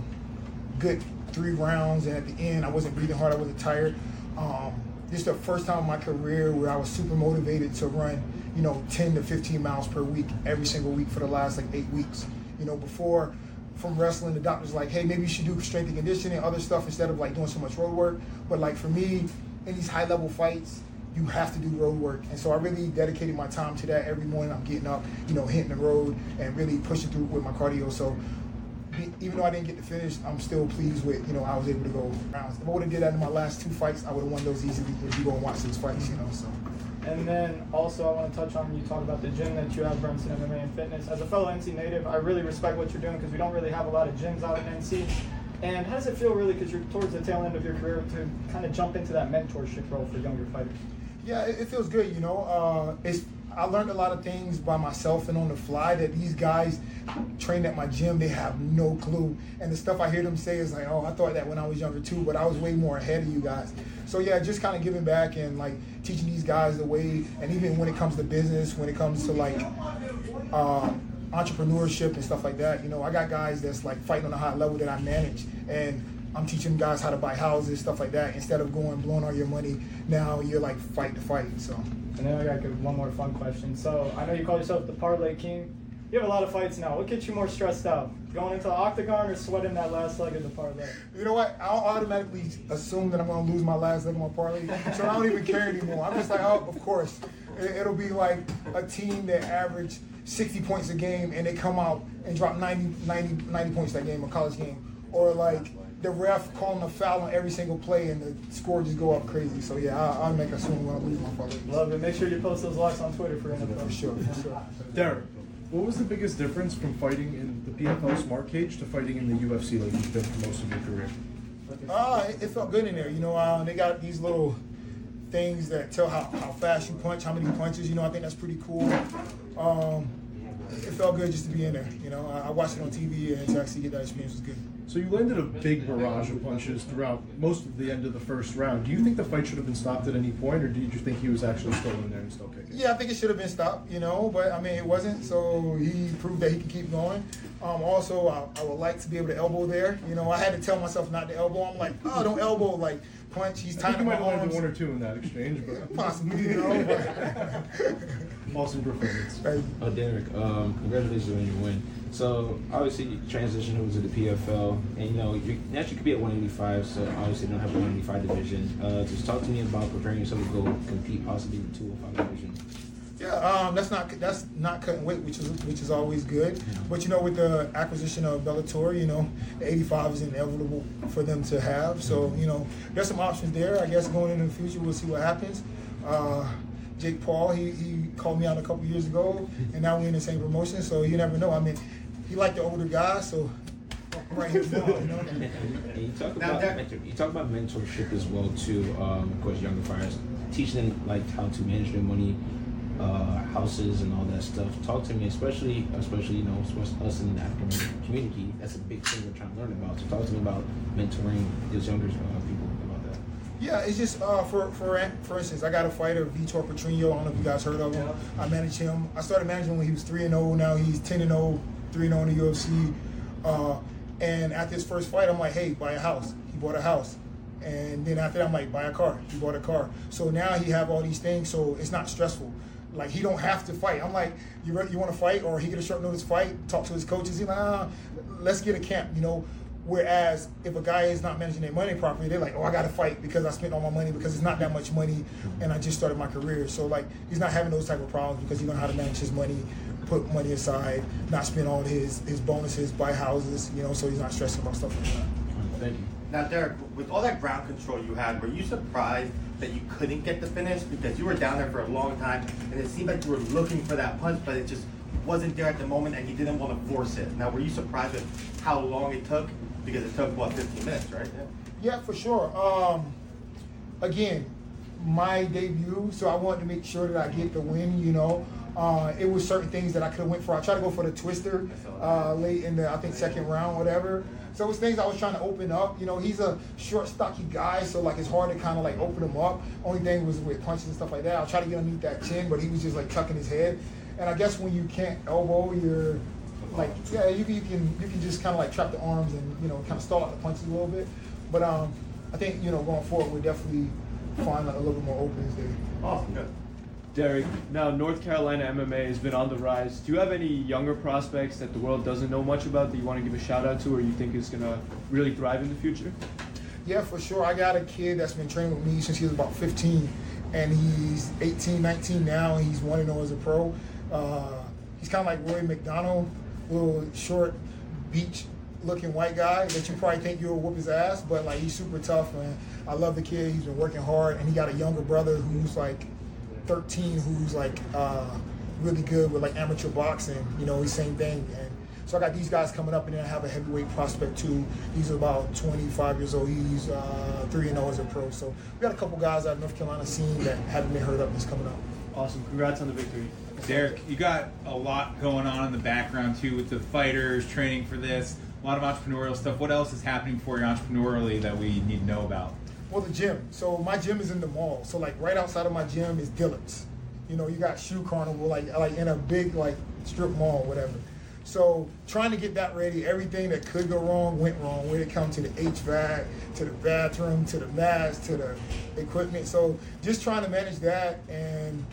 good three rounds, and at the end, I wasn't breathing hard, I wasn't tired. Um, this is the first time in my career where I was super motivated to run, you know, ten to fifteen miles per week, every single week for the last, like, eight weeks. You know, before, from wrestling, the doctor's like, hey, maybe you should do strength and conditioning, other stuff instead of, like, doing so much road work. But, like, for me, in these high-level fights, you have to do road work. And so I really dedicated my time to that. Every morning I'm getting up, you know, hitting the road and really pushing through with my cardio. So even though I didn't get to finish, I'm still pleased with, you know, I was able to go rounds. If I would have did that in my last two fights, I would have won those easily if you go and watch those fights, you know, so. And then also I want to touch on, you talk about the gym that you have, Brunson M M A and Fitness. As a fellow N C native, I really respect what you're doing because we don't really have a lot of gyms out in N C. And how does it feel really, because you're towards the tail end of your career, to kind of jump into that mentorship role for younger fighters? Yeah, it, it feels good, you know. Uh, it's I learned a lot of things by myself and on the fly that these guys trained at my gym, they have no clue. And the stuff I hear them say is like, oh, I thought that when I was younger too, but I was way more ahead of you guys. So yeah, just kind of giving back and like teaching these guys the way, and even when it comes to business, when it comes to like, uh, entrepreneurship and stuff like that. You know, I got guys that's like fighting on a high level that I manage, and I'm teaching guys how to buy houses, stuff like that. Instead of going blowing all your money, now you're like fight to fight. So. And then I got one more fun question. So I know you call yourself the parlay king. You have a lot of fights now. What gets you more stressed out? Going into the octagon or sweating that last leg of the parlay? You know what? I'll automatically assume that I'm going to lose my last leg of my parlay, so I don't even care anymore. I'm just like, oh, of course. It'll be like a team that average sixty points a game and they come out and drop ninety, ninety, ninety points that game, a college game. Or like the ref calling a foul on every single play and the score just go up crazy. So yeah, I, I'll make a swing when I lose my parlay. Love it. Make sure you post those likes on Twitter for N F L. For sure, for sure. Derek, what was the biggest difference from fighting in the P F L Smart Cage to fighting in the U F C like you've done for most of your career? Uh, it, it felt good in there. You know, uh, they got these little things that tell how, how fast you punch, how many punches, you know, I think that's pretty cool. Um, it felt good just to be in there, you know. I, I watched it on T V and to actually get that experience was good. So you landed a big barrage of punches throughout most of the end of the first round. Do you think the fight should have been stopped at any point, or did you think he was actually still in there and still kicking? Yeah, I think it should have been stopped, you know, but I mean, it wasn't, so he proved that he can keep going. Um, also, I, I would like to be able to elbow there. You know, I had to tell myself not to elbow. I'm like, oh, don't elbow, like, punch. He's tied up my arms. I think you might have landed one or two in that exchange, but... Possibly, you know, but... Awesome performance. Right. Oh, Derek, um, congratulations on your win. So, obviously, you transitioned over to the P F L, and, you know, you naturally could be at one eighty-five, so obviously you don't have a one eighty-five division. Uh, just talk to me about preparing yourself to go compete possibly in the two oh five division. Yeah, um, that's not that's not cutting weight, which is which is always good. But, you know, with the acquisition of Bellator, you know, the eighty-five is inevitable for them to have. So, you know, there's some options there. I guess going into the future, we'll see what happens. Uh, Jake Paul, he, he called me out a couple years ago, and now we're in the same promotion, so you never know. I mean, he liked the older guys, so I'm right here now, you know? And, and you, talk now about, that, you talk about mentorship as well, too, um, of course, younger fighters, teaching them like how to manage their money, uh, houses, and all that stuff. Talk to me, especially, especially you know, us in the African community, that's a big thing we're trying to learn about, so talk to me about mentoring those younger people. Yeah, it's just, uh, for, for for instance, I got a fighter, Vitor Petrinho, I don't know if you guys heard of him. I managed him. I started managing him when he was three and oh, now he's ten and oh, three and oh in the U F C. Uh, and after his first fight, I'm like, hey, buy a house. He bought a house. And then after that, I'm like, buy a car. He bought a car. So now he have all these things, so it's not stressful. Like, he don't have to fight. I'm like, you re- you want to fight? Or he get a short notice fight, talk to his coaches. He's like, ah, let's get a camp, you know? Whereas if a guy is not managing their money properly, they're like, oh, I got to fight because I spent all my money because it's not that much money and I just started my career. So like, he's not having those type of problems because he knows how to manage his money, put money aside, not spend all his, his bonuses, buy houses, you know, so he's not stressing about stuff like that. Thank you. Now, Derek, with all that ground control you had, were you surprised that you couldn't get the finish because you were down there for a long time and it seemed like you were looking for that punch, but it just wasn't there at the moment and you didn't want to force it. Now, were you surprised with how long it took? Because it took, what, fifteen minutes, right? Yeah, yeah for sure. Um, again, my debut, so I wanted to make sure that I get the win, you know. Uh, it was certain things that I could have went for. I tried to go for the twister uh, late in the, I think, second round, whatever. So it was things I was trying to open up. You know, he's a short, stocky guy, so, like, it's hard to kind of, like, open him up. Only thing was with punches and stuff like that. I tried to get underneath that chin, but he was just, like, tucking his head. And I guess when you can't elbow, you're... Like, yeah, you can, you can you can just kind of like trap the arms and, you know, kind of stall out the punches a little bit. But um, I think, you know, going forward, we'll definitely find like, a little bit more openings there. Awesome. Good. Derek, now North Carolina M M A has been on the rise. Do you have any younger prospects that the world doesn't know much about that you want to give a shout out to or you think is going to really thrive in the future? Yeah, for sure. I got a kid that's been training with me since he was about fifteen. And he's eighteen, nineteen now. And he's one and oh as a pro. Uh, he's kind of like Rory McDonald. Little short, beach-looking white guy that you probably think you'll whoop his ass, but like he's super tough, man. I love the kid. He's been working hard, and he got a younger brother who's like thirteen, who's like uh, really good with like amateur boxing. You know, he's same thing. And so I got these guys coming up, and then I have a heavyweight prospect too. He's about twenty-five years old. He's uh, three and zero as a pro. So we got a couple guys out of North Carolina scene that haven't been heard of that's coming up. Awesome. Congrats on the victory. Derek, you got a lot going on in the background, too, with the fighters, training for this, a lot of entrepreneurial stuff. What else is happening for you entrepreneurially that we need to know about? Well, the gym. So my gym is in the mall. So, like, right outside of my gym is Dillard's. You know, you got Shoe Carnival, like, like in a big, like, strip mall, whatever. So trying to get that ready, everything that could go wrong went wrong when it comes to the H V A C, to the bathroom, to the mask, to the equipment. So just trying to manage that and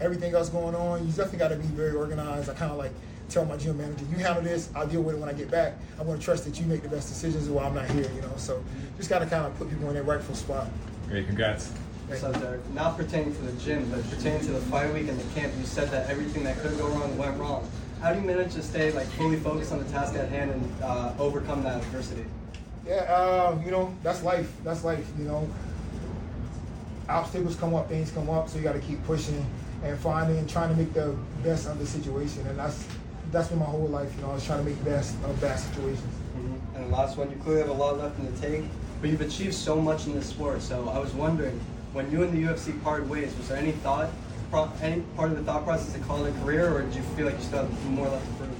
everything else going on, you definitely got to be very organized. I kind of like tell my gym manager, you handle this, I'll deal with it when I get back. I'm going to trust that you make the best decisions while I'm not here, you know. So just got to kind of put people in their rightful spot. Great, congrats. What's up, Derek? Not pertaining to the gym, but pertaining to the fight week and the camp, you said that everything that could go wrong went wrong. How do you manage to stay like fully focused on the task at hand and uh, overcome that adversity? Yeah, uh, you know, that's life. That's life, you know. Obstacles come up, things come up, so you got to keep pushing and finding and trying to make the best of the situation. And that's that's been my whole life, you know, I was trying to make the best of bad situations. Mm-hmm. And the last one, you clearly have a lot left in the tank, but you've achieved so much in this sport. So I was wondering, when you and the U F C parted ways, was there any thought, any part of the thought process to call it a career, or did you feel like you still have more left to prove?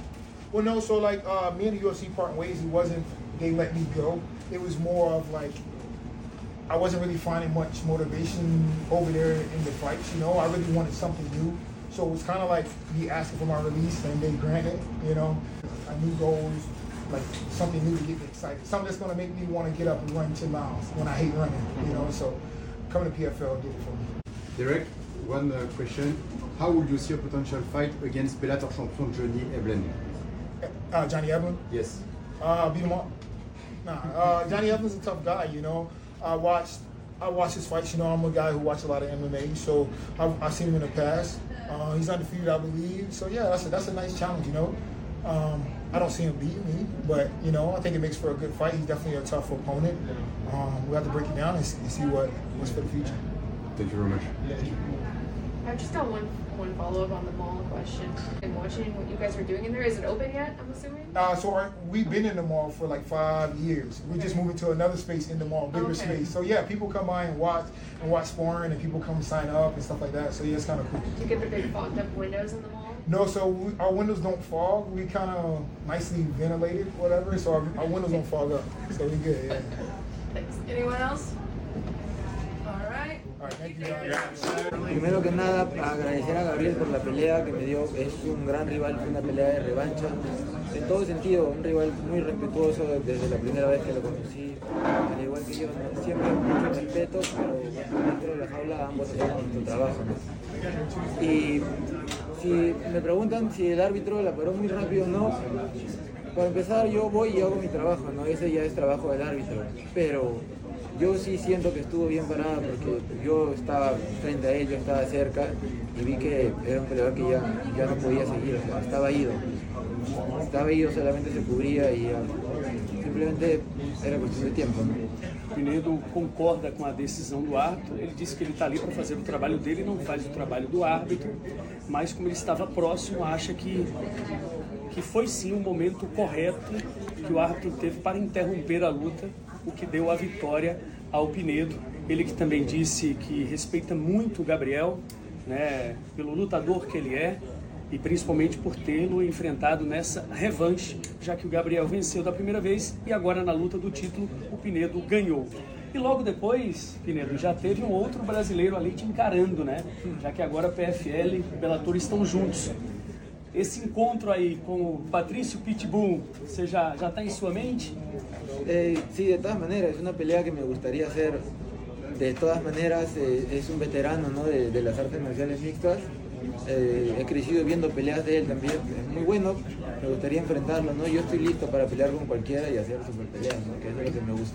Well, no, so like uh, me and the U F C parting ways, it wasn't they let me go. It was more of like, I wasn't really finding much motivation over there in the fights, you know. I really wanted something new. So it was kind of like me asking for my release and they granted, you know. I knew goals, like something new to get me excited. Something that's going to make me want to get up and run ten miles when I hate running, you know. So coming to P F L did it for me. Derek, one uh, question. How would you see a potential fight against Bellator champion Johnny Eblen? Uh, Johnny Eblen? Yes. Uh, beat him up. Nah, uh, Johnny Eblen's a tough guy, you know. I watched I watched his fights, you know, I'm a guy who watched a lot of M M A, so I've, I've seen him in the past. Uh, he's undefeated, I believe. So yeah, that's a, that's a nice challenge, you know. Um, I don't see him beating me, but you know, I think it makes for a good fight. He's definitely a tough opponent. Um, we have to break it down and see, and see what, what's for the future. Thank you very much. Yeah. I've just got one one follow-up on the mall question and watching what you guys are doing in there. Is it open yet, I'm assuming? Uh, so our, we've been in the mall for like five years. We're okay. just moving to another space in the mall, bigger okay. space. So yeah, people come by and watch and watch sparring, and people come sign up and stuff like that. So yeah, it's kind of cool. Do you get the big fogged up windows in the mall? No, so we, our windows don't fog. We kind of nicely ventilated, whatever, so our, our windows don't fog up. So we're good, yeah. Thanks. Anyone else? Primero que nada, agradecer a Gabriel por la pelea que me dio. Es un gran rival, fue una pelea de revancha en todo sentido, un rival muy respetuoso desde la primera vez que lo conocí, al igual que yo, ¿no? Siempre mucho respeto, pero dentro de la jaula ambos hacemos nuestro trabajo, ¿no? Y si me preguntan si el árbitro la paró muy rápido o no, para empezar yo voy y hago mi trabajo, ¿no? Ese ya es trabajo del árbitro, pero yo sí siento que estuvo bien parada porque yo estaba frente a él, yo estaba cerca y vi que era un peleador que ya, ya no podía seguir, o sea, estaba ido. Estaba ido, solamente se cubría y uh, simplesmente era cuestión de tempo. O Pinedo concorda com a decisão do árbitro. Ele disse que ele está ali para fazer o trabalho dele e não faz o trabalho do árbitro, mas como ele estava próximo, acha que, que foi sim o momento correto que o árbitro teve para interromper a luta, o que deu a vitória ao Pinedo. Ele que também disse que respeita muito o Gabriel, né, pelo lutador que ele é e principalmente por tê-lo enfrentado nessa revanche, já que o Gabriel venceu da primeira vez e agora na luta do título o Pinedo ganhou. E logo depois, Pinedo, já teve um outro brasileiro ali te encarando, né? Já que agora P F L e Bellator estão juntos. Esse encontro aí com o Patrício Pitbull, você já já está em sua mente? Eh, sí, de todas maneras, es una pelea que me gustaría hacer. De todas maneras, eh, es un veterano, ¿no? de, de las artes marciales mixtas. Eh, he crecido viendo peleas de él también, es muy bueno, me gustaría enfrentarlo, ¿no? Yo estoy listo para pelear con cualquiera y hacer super peleas, ¿no? Que es lo que me gusta.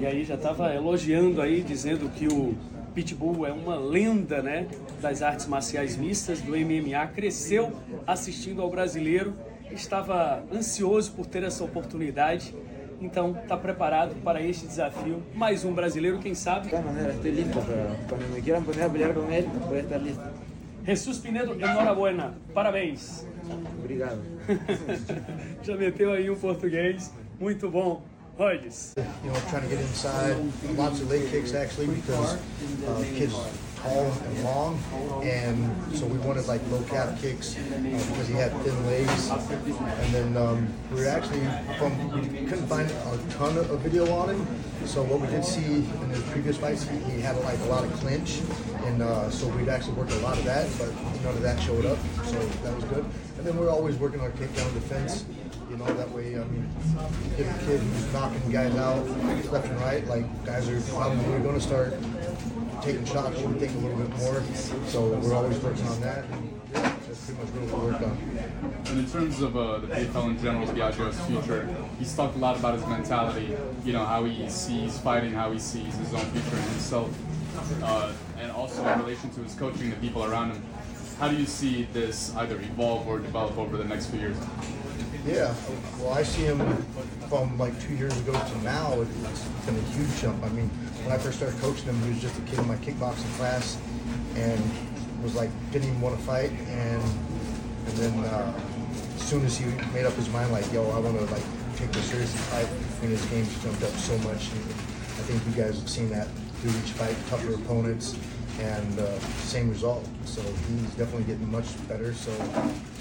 E aí já estava elogiando aí, dizendo que o Pitbull é uma lenda, né, das artes marciais mistas, do M M A, cresceu assistindo ao brasileiro, estava ansioso por ter essa oportunidade. Então, está preparado para este desafio? Mais um brasileiro, quem sabe? De todas maneiras, estou listo para quando me queiram poner a pelear com ele, vou estar listo. Jesus Pinedo, enhorabuena, parabéns. Obrigado. Já meteu aí um português, muito bom. Rodgers. You know, trying to get inside, lots of leg kicks actually because uh, kids tall and long, and so we wanted like low calf kicks uh, because he had thin legs. And then um, we were actually from we couldn't find a ton of video on him. So what we did see in the previous fights, he, he had like a lot of clinch, and uh, so we'd actually worked a lot of that, but none of that showed up. So that was good. And then we were always working on takedown defense. You know, that way, I mean, if a kid who's knocking guys out left and right, like, guys are probably going to start taking shots, we think a little bit more. So we're always working on that. That's pretty much what we work on. And in terms of uh, the P F L in general, Biaggio's future, he's talked a lot about his mentality, you know, how he sees fighting, how he sees his own future and himself, uh, and also in relation to his coaching, the people around him. How do you see this either evolve or develop over the next few years? Yeah, well, I see him from like two years ago to now, it's been a huge jump. I mean, when I first started coaching him, he was just a kid in my kickboxing class and was like, didn't even want to fight. And and then uh, as soon as he made up his mind, like, yo, I want to like take this seriously fight, and his game's jumped up so much. And I think you guys have seen that through each fight, tougher opponents, and uh, same result. So he's definitely getting much better. So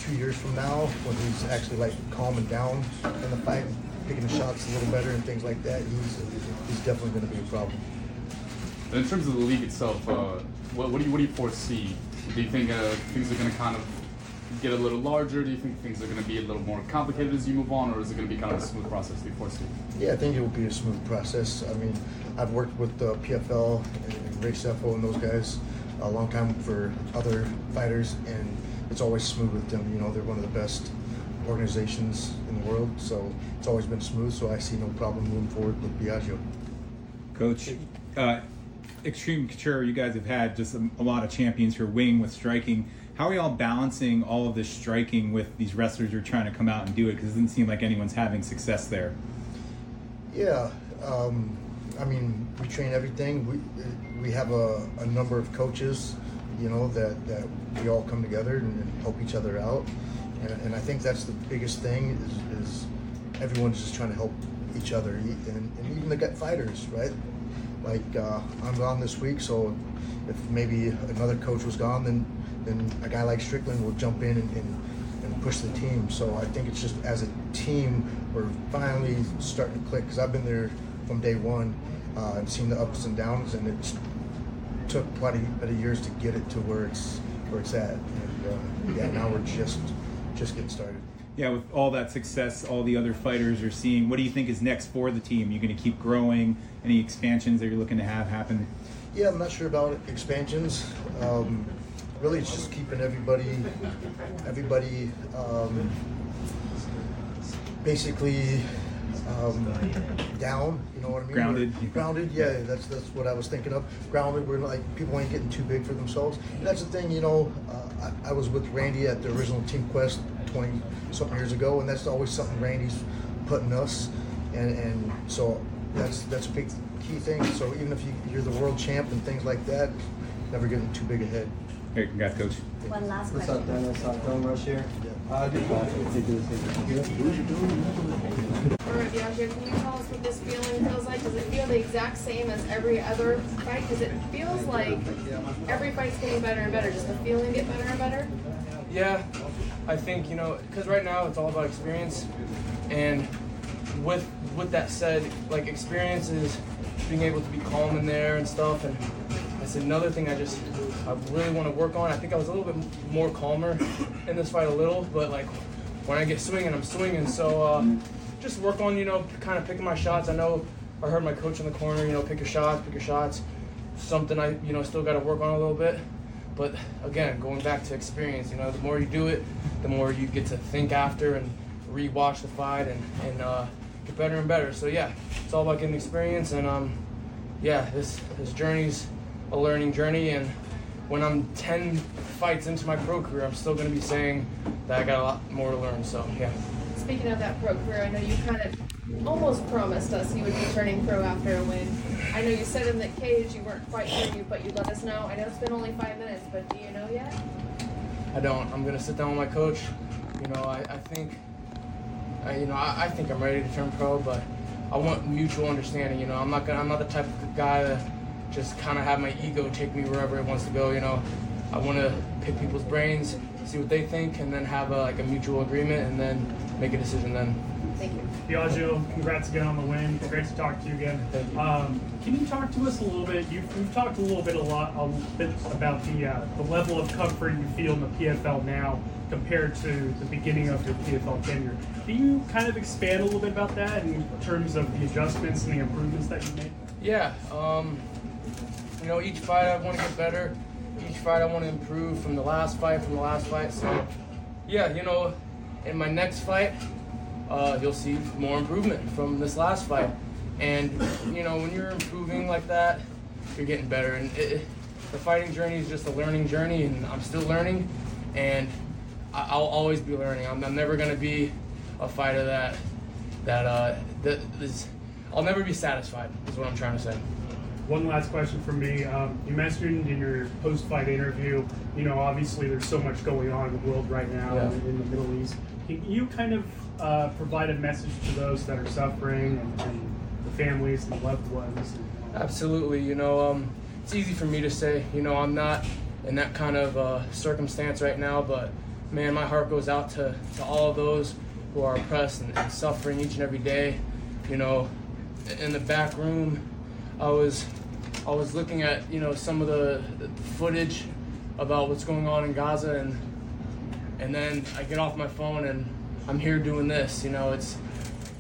two years from now, when he's actually like calming down in the fight, picking the shots a little better and things like that, he's he's definitely going to be a problem. And in terms of the league itself, uh, what, what do you what do you foresee? Do you think uh, things are going to kind of get a little larger? Do you think things are going to be a little more complicated as you move on, or is it going to be kind of a smooth process do you foresee? Yeah, I think it will be a smooth process. I mean, I've worked with the uh, P F L and Ray Seffo and those guys a long time for other fighters, and it's always smooth with them. You know, they're one of the best organizations in the world, so it's always been smooth, so I see no problem moving forward with Biaggio. Coach, uh, Extreme Couture, you guys have had just a, a lot of champions for wing with striking. How are y'all balancing all of this striking with these wrestlers who are trying to come out and do it? Because it doesn't seem like anyone's having success there. Yeah, um, I mean, we train everything. We we have a, a number of coaches you know, that, that we all come together and, and help each other out. And, and I think that's the biggest thing is, is everyone's just trying to help each other, and, and even the gut fighters, right? Like uh, I'm gone this week, so if maybe another coach was gone, then then a guy like Strickland will jump in and, and, and push the team. So I think it's just as a team, we're finally starting to click, because I've been there from day one uh, and seen the ups and downs, and it took quite a bit of years to get it to where it's where it's at. And uh, yeah, now we're just just getting started. Yeah, with all that success, all the other fighters are seeing, what do you think is next for the team? You're going to keep growing? Any expansions that you're looking to have happen? Yeah, I'm not sure about expansions. Um, really, it's just keeping everybody, everybody, um, basically um, down. You know what I mean? Grounded. We're grounded. Yeah, that's that's what I was thinking of. Grounded. We're like, people ain't getting too big for themselves. And that's the thing, you know. Uh, I, I was with Randy at the original Team Quest twenty something years ago, and that's always something Randy's putting us, and and so that's that's a big key thing. So even if you, you're the world champ and things like that, never getting too big ahead. Hey, congrats, coach. One last question. What's up, Dennis? Don Rush here. Uh, good morning, Biaggio. Can you tell us what this feeling feels like? Does it feel the exact same as every other fight? Because it feels like every fight's getting better and better. Does the feeling get better and better? Yeah, I think, you know, because right now it's all about experience, and with with that said, like, experience is being able to be calm in there and stuff, and that's another thing I just, I really want to work on. I think I was a little bit more calmer in this fight a little, but like, when I get swinging, I'm swinging, so uh, just work on, you know, kind of picking my shots. I know I heard my coach in the corner, you know, pick your shots, pick your shots, something I, you know, still got to work on a little bit. But again, going back to experience, you know, the more you do it, the more you get to think after and re-watch the fight and, and uh, get better and better. So yeah, it's all about getting experience, and um, yeah, this, this journey's a learning journey, and when I'm ten fights into my pro career, I'm still gonna be saying that I got a lot more to learn, so yeah. Speaking of that pro career, I know you kind of almost promised us you would be turning pro after a win. I know you said in the cage you weren't quite sure, you, but you let us know. I know it's been only five minutes, but do you know yet? I don't. I'm gonna sit down with my coach. You know, I, I think, I, you know, I, I think I'm ready to turn pro, but I want mutual understanding. You know, I'm not gonna, I'm not the type of guy that just kind of have my ego take me wherever it wants to go. You know, I want to pick people's brains, see what they think, and then have a, like a mutual agreement, and then make a decision then. Thank you. Biaggio, congrats again on the win. It's great to talk to you again. Thank you. Um, can you talk to us a little bit? You've, you've talked a little bit, a lot, a bit about the uh, the level of comfort you feel in the P F L now compared to the beginning of your P F L tenure. Can you kind of expand a little bit about that in terms of the adjustments and the improvements that you made? Yeah. Um, you know, each fight I want to get better. Each fight I want to improve from the last fight, from the last fight. So, yeah, you know, in my next fight, Uh, you'll see more improvement from this last fight. And, you know, when you're improving like that, you're getting better. And it, it, the fighting journey is just a learning journey, and I'm still learning, and I, I'll always be learning. I'm, I'm never going to be a fighter that, that, uh, that is, I'll never be satisfied, is what I'm trying to say. One last question from me. Um, you mentioned in your post-fight interview, you know, obviously there's so much going on in the world right now, yeah, in the Middle East. Can you kind of uh, provide a message to those that are suffering, and, and the families and the loved ones? And absolutely. You know, um, it's easy for me to say, you know, I'm not in that kind of uh, circumstance right now, but man, my heart goes out to, to all of those who are oppressed and, and suffering each and every day. You know, in the back room, I was I was looking at, you know, some of the, the footage about what's going on in Gaza, and and then I get off my phone and I'm here doing this. You know, it's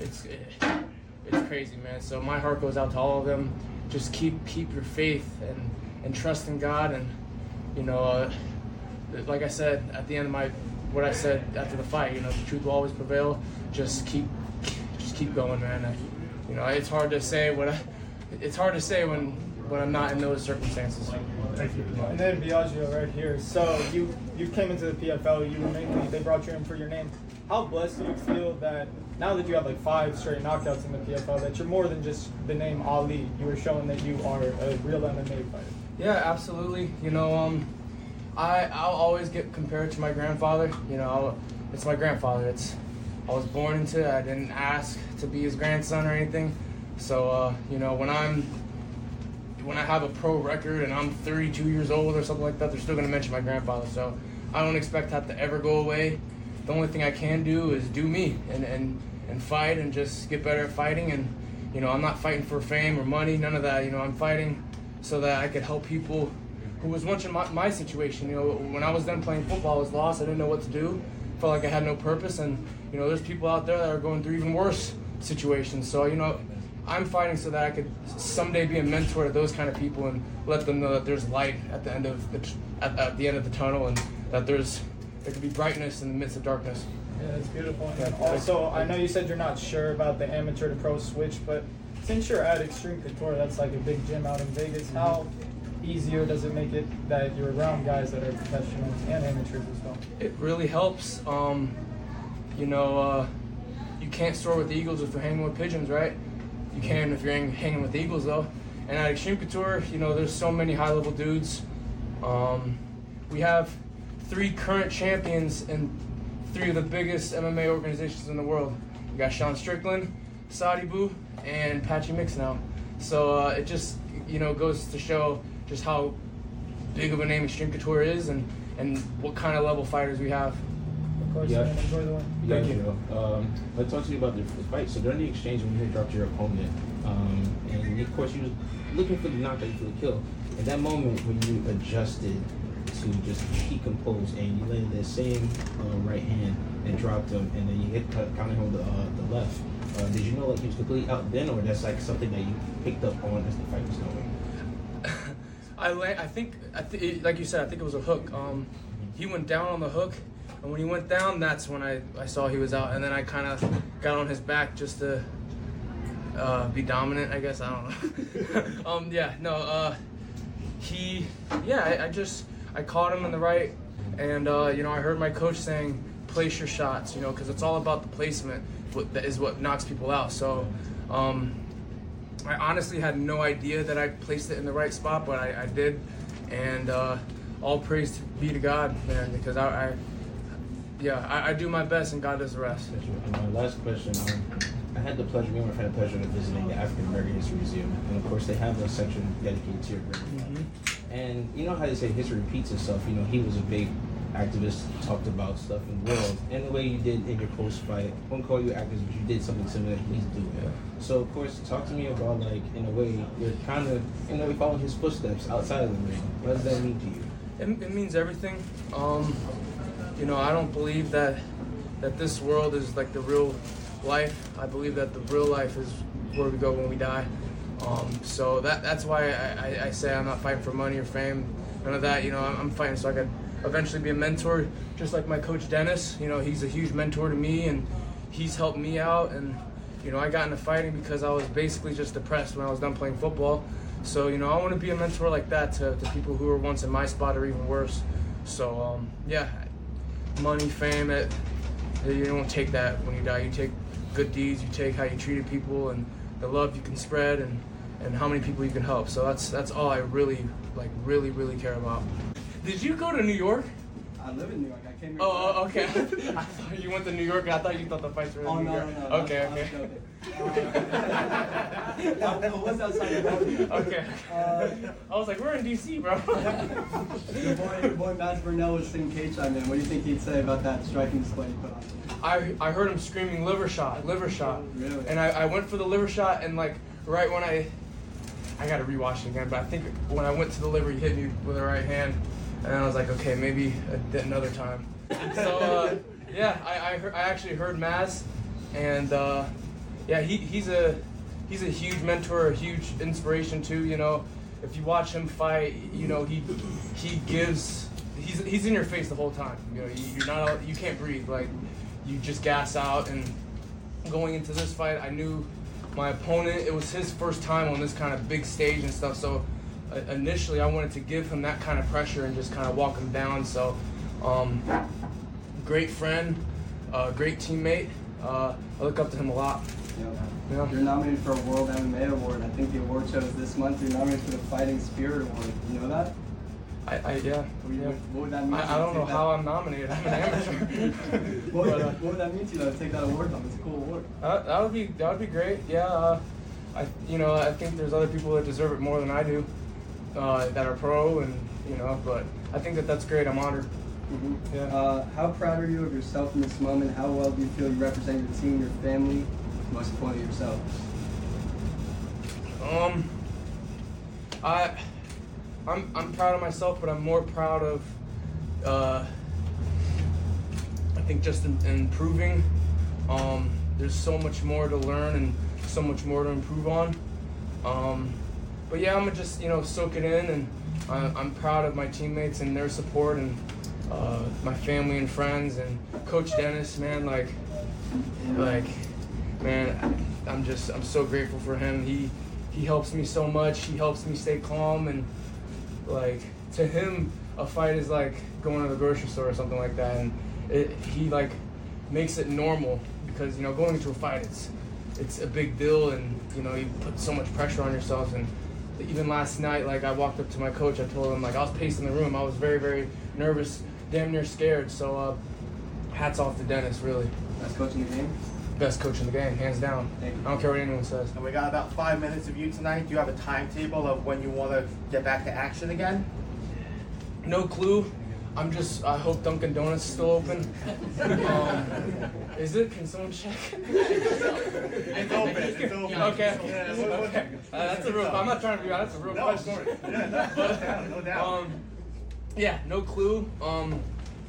it's it's crazy, man. So my heart goes out to all of them. Just keep keep your faith and, and trust in God. And, you know, uh, like I said at the end of my, what I said after the fight, you know, the truth will always prevail. Just keep just keep going, man. I, you know, it's hard to say what I, it's hard to say when when I'm not in those circumstances. Thank you. And then Biaggio right here. So you, you came into the P F L, you were mainly, they brought you in for your name. How blessed do you feel that now that you have like five straight knockouts in the P F L, that you're more than just the name Ali? You were showing that you are a real M M A fighter. Yeah, absolutely. You know, um, I, I'll always get compared to my grandfather. You know, it's my grandfather. It's I was born into it. I didn't ask to be his grandson or anything. So, uh, you know, when I'm, when I have a pro record and I'm thirty-two years old or something like that, they're still gonna mention my grandfather. So I don't expect that to ever go away. The only thing I can do is do me and, and, and fight and just get better at fighting. And, you know, I'm not fighting for fame or money, none of that. You know, I'm fighting so that I could help people who was once in my, my situation. You know, when I was done playing football, I was lost. I didn't know what to do. Felt like I had no purpose. And, you know, there's people out there that are going through even worse situations. So, you know, I'm fighting so that I could someday be a mentor to those kind of people and let them know that there's light at the end of the t- at, at the end of the tunnel, and that there's there could be brightness in the midst of darkness. Yeah, that's beautiful. And also, I know you said you're not sure about the amateur to pro switch, but since you're at Extreme Couture, that's like a big gym out in Vegas. How easier does it make it that you're around guys that are professionals and amateurs as well? It really helps. Um, you know, uh, you can't soar with the eagles if you're hanging with pigeons, right? You can if you're hanging with the eagles, though. And at Extreme Couture, you know, there's so many high-level dudes. Um, we have three current champions in three of the biggest M M A organizations in the world. We got Sean Strickland, Saudi Boo, and Patchy Mix now. So uh, it just, you know, goes to show just how big of a name Extreme Couture is and, and what kind of level fighters we have. Yeah. Enjoy the one. Yeah, Thank you. you. Um, let's talk to you about the fight. So during the exchange, when you dropped your opponent, um, and of course you were looking for the knockout, for the kill. At that moment, when you adjusted to just keep composed and you landed that same uh, right hand and dropped him, and then you hit counter him the uh, the left. Uh, did you know like he was completely out then, or that's like something that you picked up on as the fight was going? I la- I think I th- like you said, I think it was a hook. Um, he went down on the hook. And when he went down, that's when I, I saw he was out. And then I kind of got on his back just to uh, be dominant, I guess. I don't know. um, yeah, no, uh, he, yeah, I, I just, I caught him in the right. And, uh, you know, I heard my coach saying, place your shots, you know, because it's all about the placement that is what knocks people out. So um, I honestly had no idea that I placed it in the right spot, but I, I did. And uh, all praise be to God, man, because I, I Yeah, I, I do my best and God does the rest. And my last question, um, I had the pleasure, me and my friend had the pleasure of visiting the African American History Museum. And of course they have a section dedicated to your grandfather. Mm-hmm. And you know how they say history repeats itself, you know, he was a big activist, talked about stuff in the world. And the way you did in your post fight, I won't call you activist, but you did something similar, please do it. Yeah. So of course, talk to me about like, in a way, you're kind of, in a way, following his footsteps outside of the ring. What does that mean to you? It, it means everything. Um, You know, I don't believe that that this world is like the real life. I believe that the real life is where we go when we die. Um, so that that's why I, I, I say I'm not fighting for money or fame, none of that. You know, I'm, I'm fighting so I could eventually be a mentor, just like my coach Dennis. You know, he's a huge mentor to me, and he's helped me out. And you know, I got into fighting because I was basically just depressed when I was done playing football. So you know, I want to be a mentor like that to, to people who were once in my spot or even worse. So um, yeah. Money, fame, it, you don't take that when you die. You take good deeds, you take how you treated people and the love you can spread and, and how many people you can help. So that's that's all I really, like, really, really care about. Did you go to New York? I live in New York. I came here. Oh, okay. I thought you went to New York. I thought you thought the fights were in oh, New no, York. No, no, okay, okay. I was outside of Bellevue. Okay. Uh, I was like, we're in D C, bro. Your boy, your boy Matt Burnell was singing cage chime in. What do you think he'd say about that striking display he put on? I, I heard him screaming, liver shot, liver shot. Really? And I, I went for the liver shot, and like, right when I, I gotta rewatch it again, but I think when I went to the liver, he hit me with the right hand. And I was like, okay, maybe another time. So, uh, yeah, I I, heard, I actually heard Maz, and uh, yeah, he, he's a he's a huge mentor, a huge inspiration too. You know, if you watch him fight, you know he he gives he's he's in your face the whole time. You know, you, you're not you can't breathe, like you just gas out. And going into this fight, I knew my opponent. It was his first time on this kind of big stage and stuff, so. Initially, I wanted to give him that kind of pressure and just kind of walk him down. So, um, great friend, uh, great teammate. Uh, I look up to him a lot. Yep. Yeah. You're nominated for a World M M A Award. I think the award show is this month. You're nominated for the Fighting Spirit Award. You know that? I, I yeah. yeah. What would that mean? I, I don't know how that? I'm nominated. I'm an amateur. what, would, but, uh, what would that mean to you though? Take that award from it's a cool award. Uh, that would be that would be great. Yeah. Uh, I you know I think there's other people that deserve it more than I do, uh, that are pro and you know. But I think that that's great. I'm honored. Mm-hmm. Yeah. Uh, how proud are you of yourself in this moment? How well do you feel you represent your team, your family, most importantly yourself? Um. I. I'm I'm proud of myself, but I'm more proud of, uh, I think just in, in improving. Um, there's so much more to learn and so much more to improve on. Um, but yeah, I'm gonna just you know soak it in, and I, I'm proud of my teammates and their support, and uh, my family and friends, and Coach Dennis, man, like, like, man, I'm just I'm so grateful for him. He he helps me so much. He helps me stay calm and. Like, to him, a fight is like going to the grocery store or something like that, and it, he like makes it normal because you know going to a fight it's it's a big deal, and you know you put so much pressure on yourself. And even last night, like I walked up to my coach, I told him like I was pacing the room, I was very very nervous, damn near scared. So uh, hats off to Dennis, really. Best coach in the game. Best coach in the game, hands down. I don't care what anyone says. And we got about five minutes of you tonight. Do you have a timetable of when you want to get back to action again? No clue. I'm just, I hope Dunkin' Donuts is still open. um, is it? Can someone check? It's open, it's open. Okay. Yeah, okay. okay. Uh, that's a real, I'm not trying to be honest, that's a real no, question. Yeah, no, but, no, no doubt. Um, yeah, no clue. Um,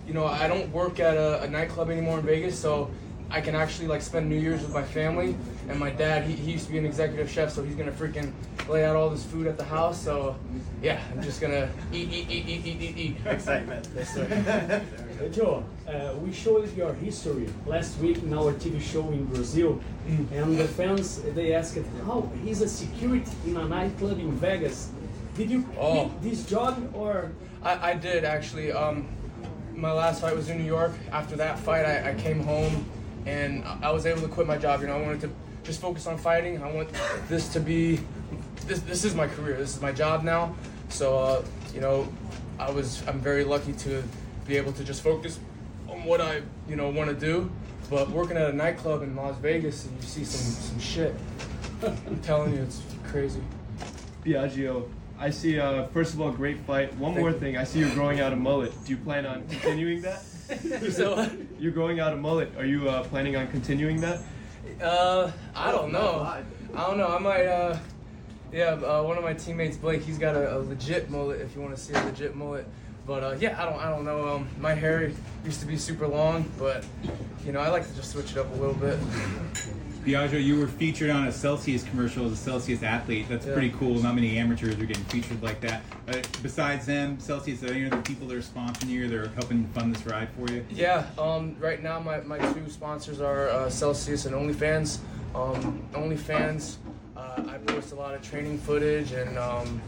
you know, I don't work at a, a nightclub anymore in Vegas, so I can actually like spend New Year's with my family, and my dad, he, he used to be an executive chef, so he's gonna freaking lay out all this food at the house. So yeah, I'm just gonna eat, eat, eat, eat, eat, eat, eat. Excitement. Yes, sir. Joe, uh, we showed your history last week in our T V show in Brazil, mm. and the fans, they asked, how oh, he's a security in a nightclub in Vegas. Did you oh. get this job or? I, I did actually. Um, my last fight was in New York. After that fight, I, I came home. And I was able to quit my job. You know, I wanted to just focus on fighting. I want this to be, this this is my career. This is my job now. So, uh, you know, I was, I'm very lucky to be able to just focus on what I, you know, want to do. But working at a nightclub in Las Vegas, and you see some, some shit. I'm telling you, it's crazy. Biaggio, I see, uh, first of all, great fight. One Thank more you. thing, I see you're growing out a mullet. Do you plan on continuing that? So, uh, you're growing out a mullet. Are you uh, planning on continuing that? Uh, I don't know. I don't know. I might. Uh, yeah, uh, one of my teammates, Blake, he's got a, a legit mullet. If you want to see a legit mullet, but uh, yeah, I don't. I don't know. Um, my hair used to be super long, but you know, I like to just switch it up a little bit. Biaggio, you were featured on a Celsius commercial as a Celsius athlete. That's yeah. pretty cool. Not many amateurs are getting featured like that. Uh, besides them, Celsius, are you know, the people that are sponsoring you, they're helping fund this ride for you? Yeah. Um, right now, my, my two sponsors are uh, Celsius and OnlyFans. Um, OnlyFans, uh, I post a lot of training footage and, um,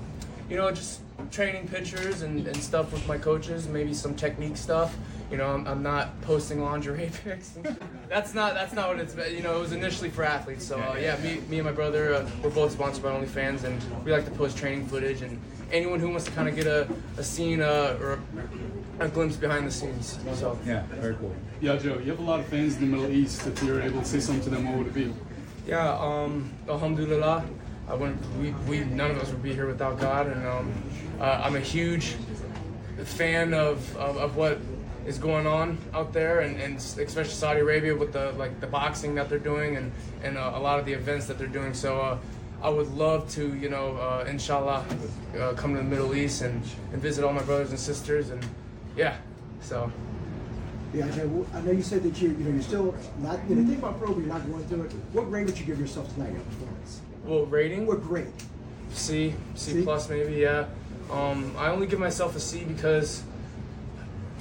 you know, just training pictures and, and stuff with my coaches, maybe some technique stuff. You know, I'm, I'm not posting lingerie pics. That's not that's not what it's. You know, it was initially for athletes. So uh, yeah, me, me and my brother, uh, we're both sponsored by OnlyFans, and we like to post training footage. And anyone who wants to kind of get a a scene uh, or a, a glimpse behind the scenes. So yeah, very cool. Yeah, Joe, you have a lot of fans in the Middle East. If you're able to say something to them, what would it be? Yeah, um, Alhamdulillah. I wouldn't. We, we none of us would be here without God, and um, uh, I'm a huge fan of of, of what. is going on out there, and, and especially Saudi Arabia with the like the boxing that they're doing, and and uh, a lot of the events that they're doing. So uh, I would love to, you know, uh, inshallah, uh, come to the Middle East and, and visit all my brothers and sisters, and yeah. So. Yeah, I know you said that you you know you're still not you know think about pro, but you're not going through it. What grade would you give yourself tonight in performance? Well, rating? What grade? C, C, C plus maybe. Yeah. Um, I only give myself a C because,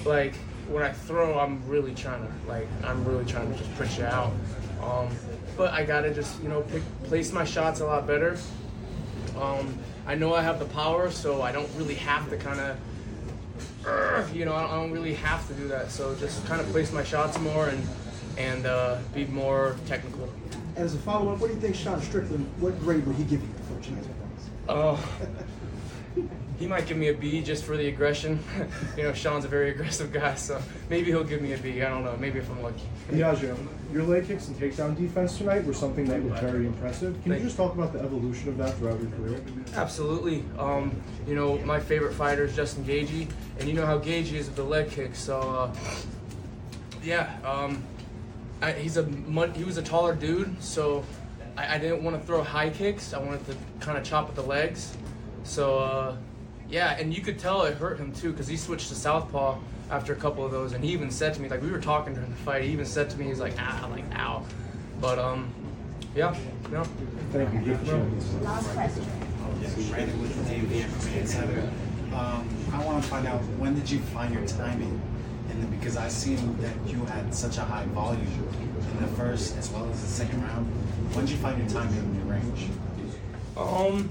like. When I throw, I'm really trying to, like, I'm really trying to just push it out. Um, but I gotta just, you know, pick, place my shots a lot better. Um, I know I have the power, so I don't really have to kind of, you know, I don't really have to do that. So just kind of place my shots more and and uh, be more technical. As a follow-up, what do you think Sean Strickland, what grade would he give you for tonight's performance? Oh. he might give me a B just for the aggression. You know, Sean's a very aggressive guy, so maybe he'll give me a B. I don't know. Maybe if I'm lucky. Biaggio, your leg kicks and takedown defense tonight were something that was very impressive. Can you just talk about the evolution of that throughout your career? Absolutely. Um, you know, my favorite fighter is Justin Gaethje, and you know how Gaethje is with the leg kicks. So, uh, yeah, um, I, he's a he was a taller dude, so I, I didn't want to throw high kicks. I wanted to kind of chop at the legs. So, uh, yeah, and you could tell it hurt him too, because he switched to southpaw after a couple of those, and he even said to me, like, we were talking during the fight, he even said to me, he's like, ah, like, ow. But, um, yeah, no. Thank you. Last question. Um, I want to find out, when did you find your timing? And because I seen that you had such a high volume in the first as well as the second round. When did you find your timing in your range? Um,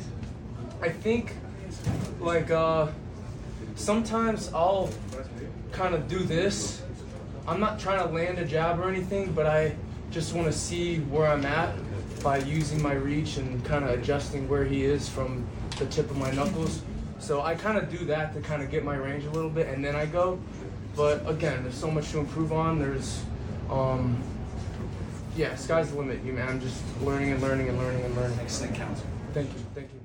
I think, like, uh, sometimes I'll kind of do this. I'm not trying to land a jab or anything, but I just want to see where I'm at by using my reach and kind of adjusting where he is from the tip of my knuckles. So I kind of do that to kind of get my range a little bit, and then I go. But again, there's so much to improve on. There's, um, yeah, sky's the limit, you man. I'm just learning and learning and learning and learning. Excellent counsel. Thank you, thank you.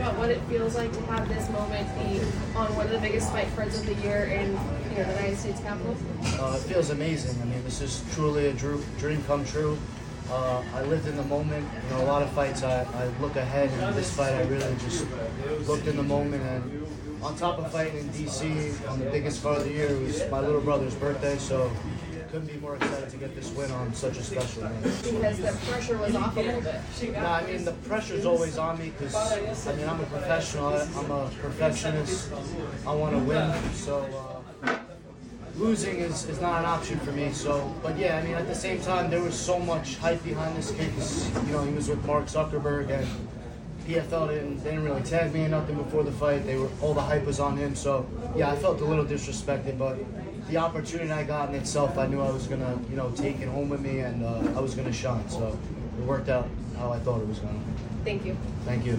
About what it feels like to have this moment be on one of the biggest fight cards of the year in you know, the United States Capitol? Uh, it feels amazing. I mean, this is truly a dream come true. Uh, I lived in the moment. You know, a lot of fights I, I look ahead, and this fight I really just looked in the moment. And on top of fighting in D C on the biggest card of the year, it was my little brother's birthday, so couldn't be more excited to get this win on such a special night. Because the pressure was off a little bit. No, I mean, the pressure's always on me because, I mean, I'm a professional. I'm a perfectionist. I want to win. So uh, losing is, is not an option for me. So, but yeah, I mean, at the same time, there was so much hype behind this kid because, you know, he was with Mark Zuckerberg and P F L didn't, they didn't really tag me or nothing before the fight. They were, all the hype was on him. So yeah, I felt a little disrespected, but the opportunity I got in itself, I knew I was gonna, you know, take it home with me, and uh, I was gonna shine. So it worked out how I thought it was gonna. Thank you. Thank you.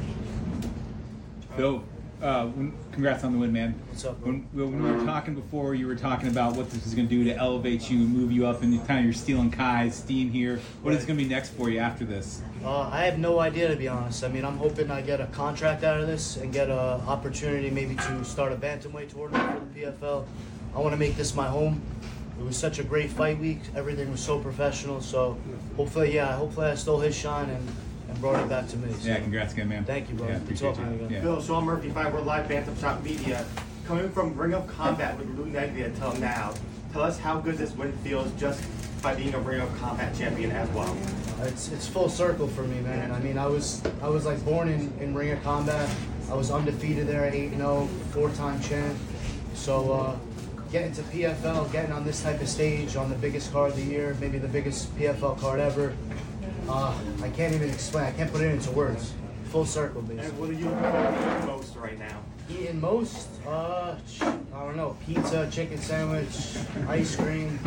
Phil, uh, congrats on the win, man. What's up, bro? When, when we were talking before, you were talking about what this is gonna do to elevate you, move you up, and kind of you're stealing Kai's steam here. What right. is gonna be next for you after this? Uh, I have no idea, to be honest. I mean, I'm hoping I get a contract out of this and get an opportunity maybe to start a bantamweight tournament for the P F L. I want to make this my home. It was such a great fight week. Everything was so professional. So hopefully, yeah, hopefully I stole his shine and, and brought it back to me. So. Yeah, congrats again, man. Thank you, bro. Yeah, good talking again. Yeah. Phil, so I'm Murphy Five. We're live Bantam Shop Media. Coming from Ring of Combat with Lou Neglia until now, tell us how good this win feels just by being a Ring of Combat champion as well. It's it's full circle for me, man. I mean, I was I was like born in, in Ring of Combat. I was undefeated there at eight and oh, four-time champ. So. Uh, Getting to P F L, getting on this type of stage, on the biggest card of the year, maybe the biggest P F L card ever. Uh, I can't even explain. I can't put it into words. Full circle, basically. And what are you eating most right now? Eating most? Uh, I don't know. Pizza, chicken sandwich, ice cream.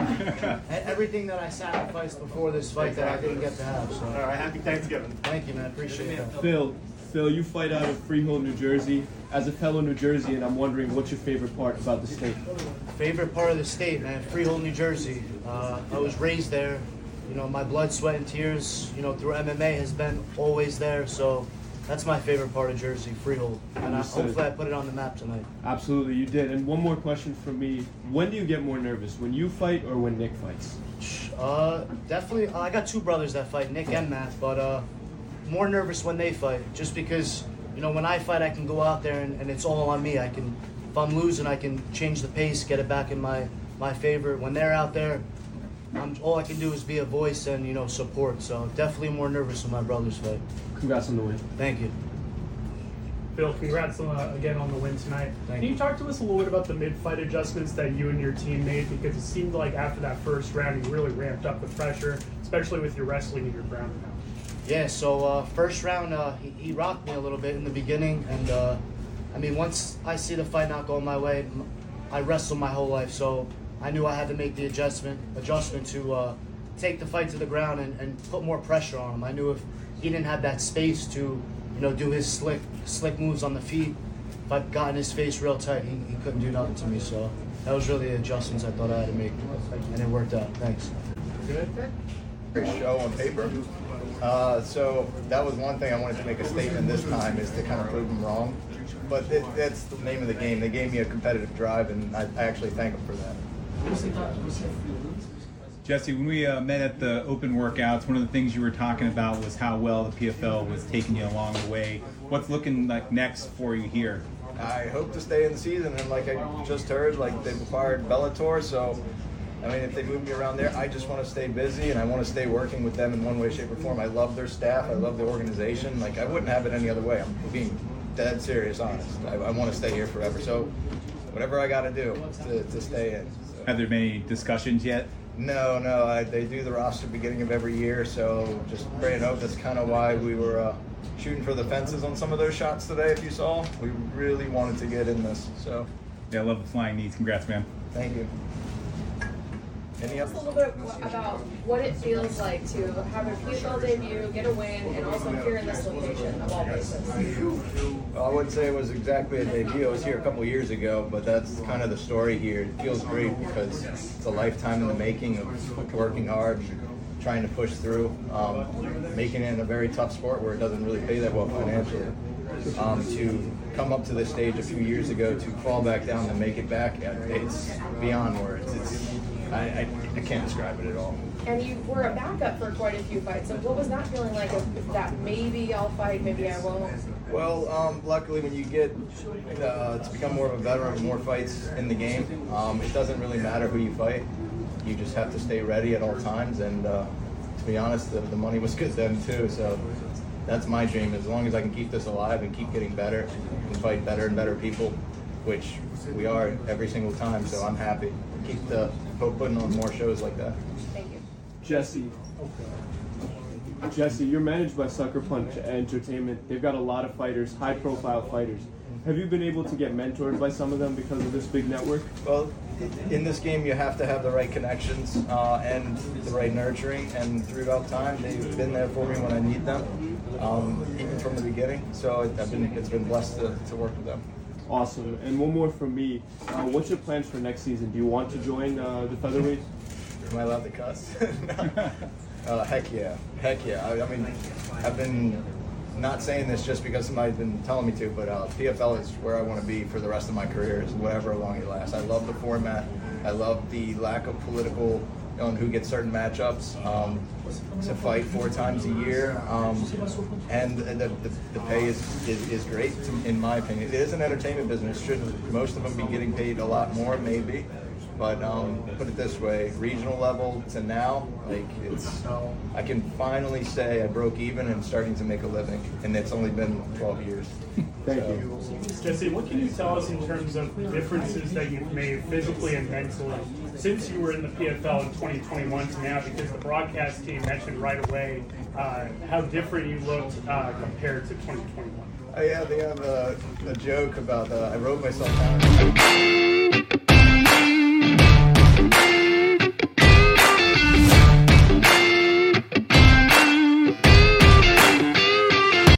Everything that I sacrificed before this fight that I didn't get to have. So. All right, happy Thanksgiving. Thank you, man. Appreciate it. Phil, Phil, you fight out of Freehold, New Jersey. As a fellow New Jerseyan, I'm wondering what's your favorite part about the state? Favorite part of the state, man, Freehold, New Jersey. Uh, I was raised there. You know, my blood, sweat, and tears, you know, through M M A has been always there. So that's my favorite part of Jersey, Freehold. And I, hopefully I put it on the map tonight. Absolutely, you did. And one more question from me. When do you get more nervous, when you fight or when Nick fights? Uh, definitely, I got two brothers that fight, Nick and Matt, but uh, more nervous when they fight, just because, you know, when I fight, I can go out there and, and it's all on me. I can, if I'm losing, I can change the pace, get it back in my, my favor. When they're out there, I'm, all I can do is be a voice and, you know, support. So definitely more nervous when my brothers fight. Congrats on the win. Thank you. Phil, congrats on, uh, again on the win tonight. Thank Can you talk to us a little bit about the mid-fight adjustments that you and your team made? Because it seemed like after that first round, you really ramped up the pressure, especially with your wrestling and your ground and pound. Yeah, so uh, first round, uh, he, he rocked me a little bit in the beginning. And, uh, I mean, once I see the fight not going my way, I wrestled my whole life. So I knew I had to make the adjustment adjustment to uh, take the fight to the ground and, and put more pressure on him. I knew if he didn't have that space to you know, do his slick slick moves on the feet. If I got in his face real tight, he, he couldn't do nothing to me. So that was really the adjustments I thought I had to make, and it worked out. Thanks. Good. Great show on paper. Uh, so that was one thing I wanted to make a statement this time, is to kind of prove them wrong. But it, that's the name of the game. They gave me a competitive drive, and I, I actually thank them for that. Jesse, when we uh, met at the open workouts, one of the things you were talking about was how well the P F L was taking you along the way. What's looking like next for you here? I hope to stay in the season, and like I just heard, like they've acquired Bellator, so I mean, if they move me around there, I just want to stay busy, and I want to stay working with them in one way, shape, or form. I love their staff. I love the organization. Like, I wouldn't have it any other way. I'm being dead serious, honest. I, I want to stay here forever, so whatever I got to do to, to stay in. So. Have there been any discussions yet? No, no. I, they do the roster beginning of every year, so just praying hope. That's kind of why we were uh, shooting for the fences on some of those shots today, if you saw. We really wanted to get in this, so. Yeah, I love the flying knees. Congrats, man. Thank you. Any Tell us a little bit about what it feels like to have a P F L debut, get a win, and also here in this location of all places. I wouldn't say it was exactly a debut. I was here a couple of years ago, but that's kind of the story here. It feels great because it's a lifetime in the making of working hard, trying to push through, um, making it in a very tough sport where it doesn't really pay that well financially. Um, to come up to this stage a few years ago, to fall back down and make it back, it's beyond words. It's, I, I, I can't describe it at all. And you were a backup for quite a few fights, so what was that feeling like, if that maybe I'll fight, maybe I won't? Well, um, luckily when you get uh, to become more of a veteran, more fights in the game, um, it doesn't really matter who you fight. You just have to stay ready at all times, and uh, to be honest, the, the money was good then too, so that's my dream. As long as I can keep this alive and keep getting better and fight better and better people, which we are every single time, so I'm happy. Keep the, putting on more shows like that. Thank you. Jesse. Jesse, you're managed by Sucker Punch Entertainment. They've got a lot of fighters, high-profile fighters. Have you been able to get mentored by some of them because of this big network? Well, in this game, you have to have the right connections uh, and the right nurturing, and throughout time, they've been there for me when I need them, um, even from the beginning. So I've been, it's been blessed to, to work with them. Awesome. And one more from me. Uh, what's your plans for next season? Do you want to join uh, the featherweight? Am I allowed to cuss? No. uh, heck yeah. Heck yeah. I, I mean, I've been not saying this just because somebody's been telling me to, but uh, P F L is where I want to be for the rest of my career, is whatever long it lasts. I love the format. I love the lack of political on who gets certain matchups, um, to fight four times a year, um, and the, the, the pay is, is, is great, in my opinion. It is an entertainment business. Should most of them be getting paid a lot more? Maybe, but um, put it this way, regional level to now, like it's, I can finally say I broke even and starting to make a living, and it's only been twelve years. Thank so. you. Jesse, what can you tell us in terms of differences that you've made physically and mentally since you were in the P F L in twenty twenty-one to now? Because the broadcast team mentioned right away uh, how different you looked uh, compared to twenty twenty-one. Oh yeah, they have a, a joke about uh, I wrote myself down.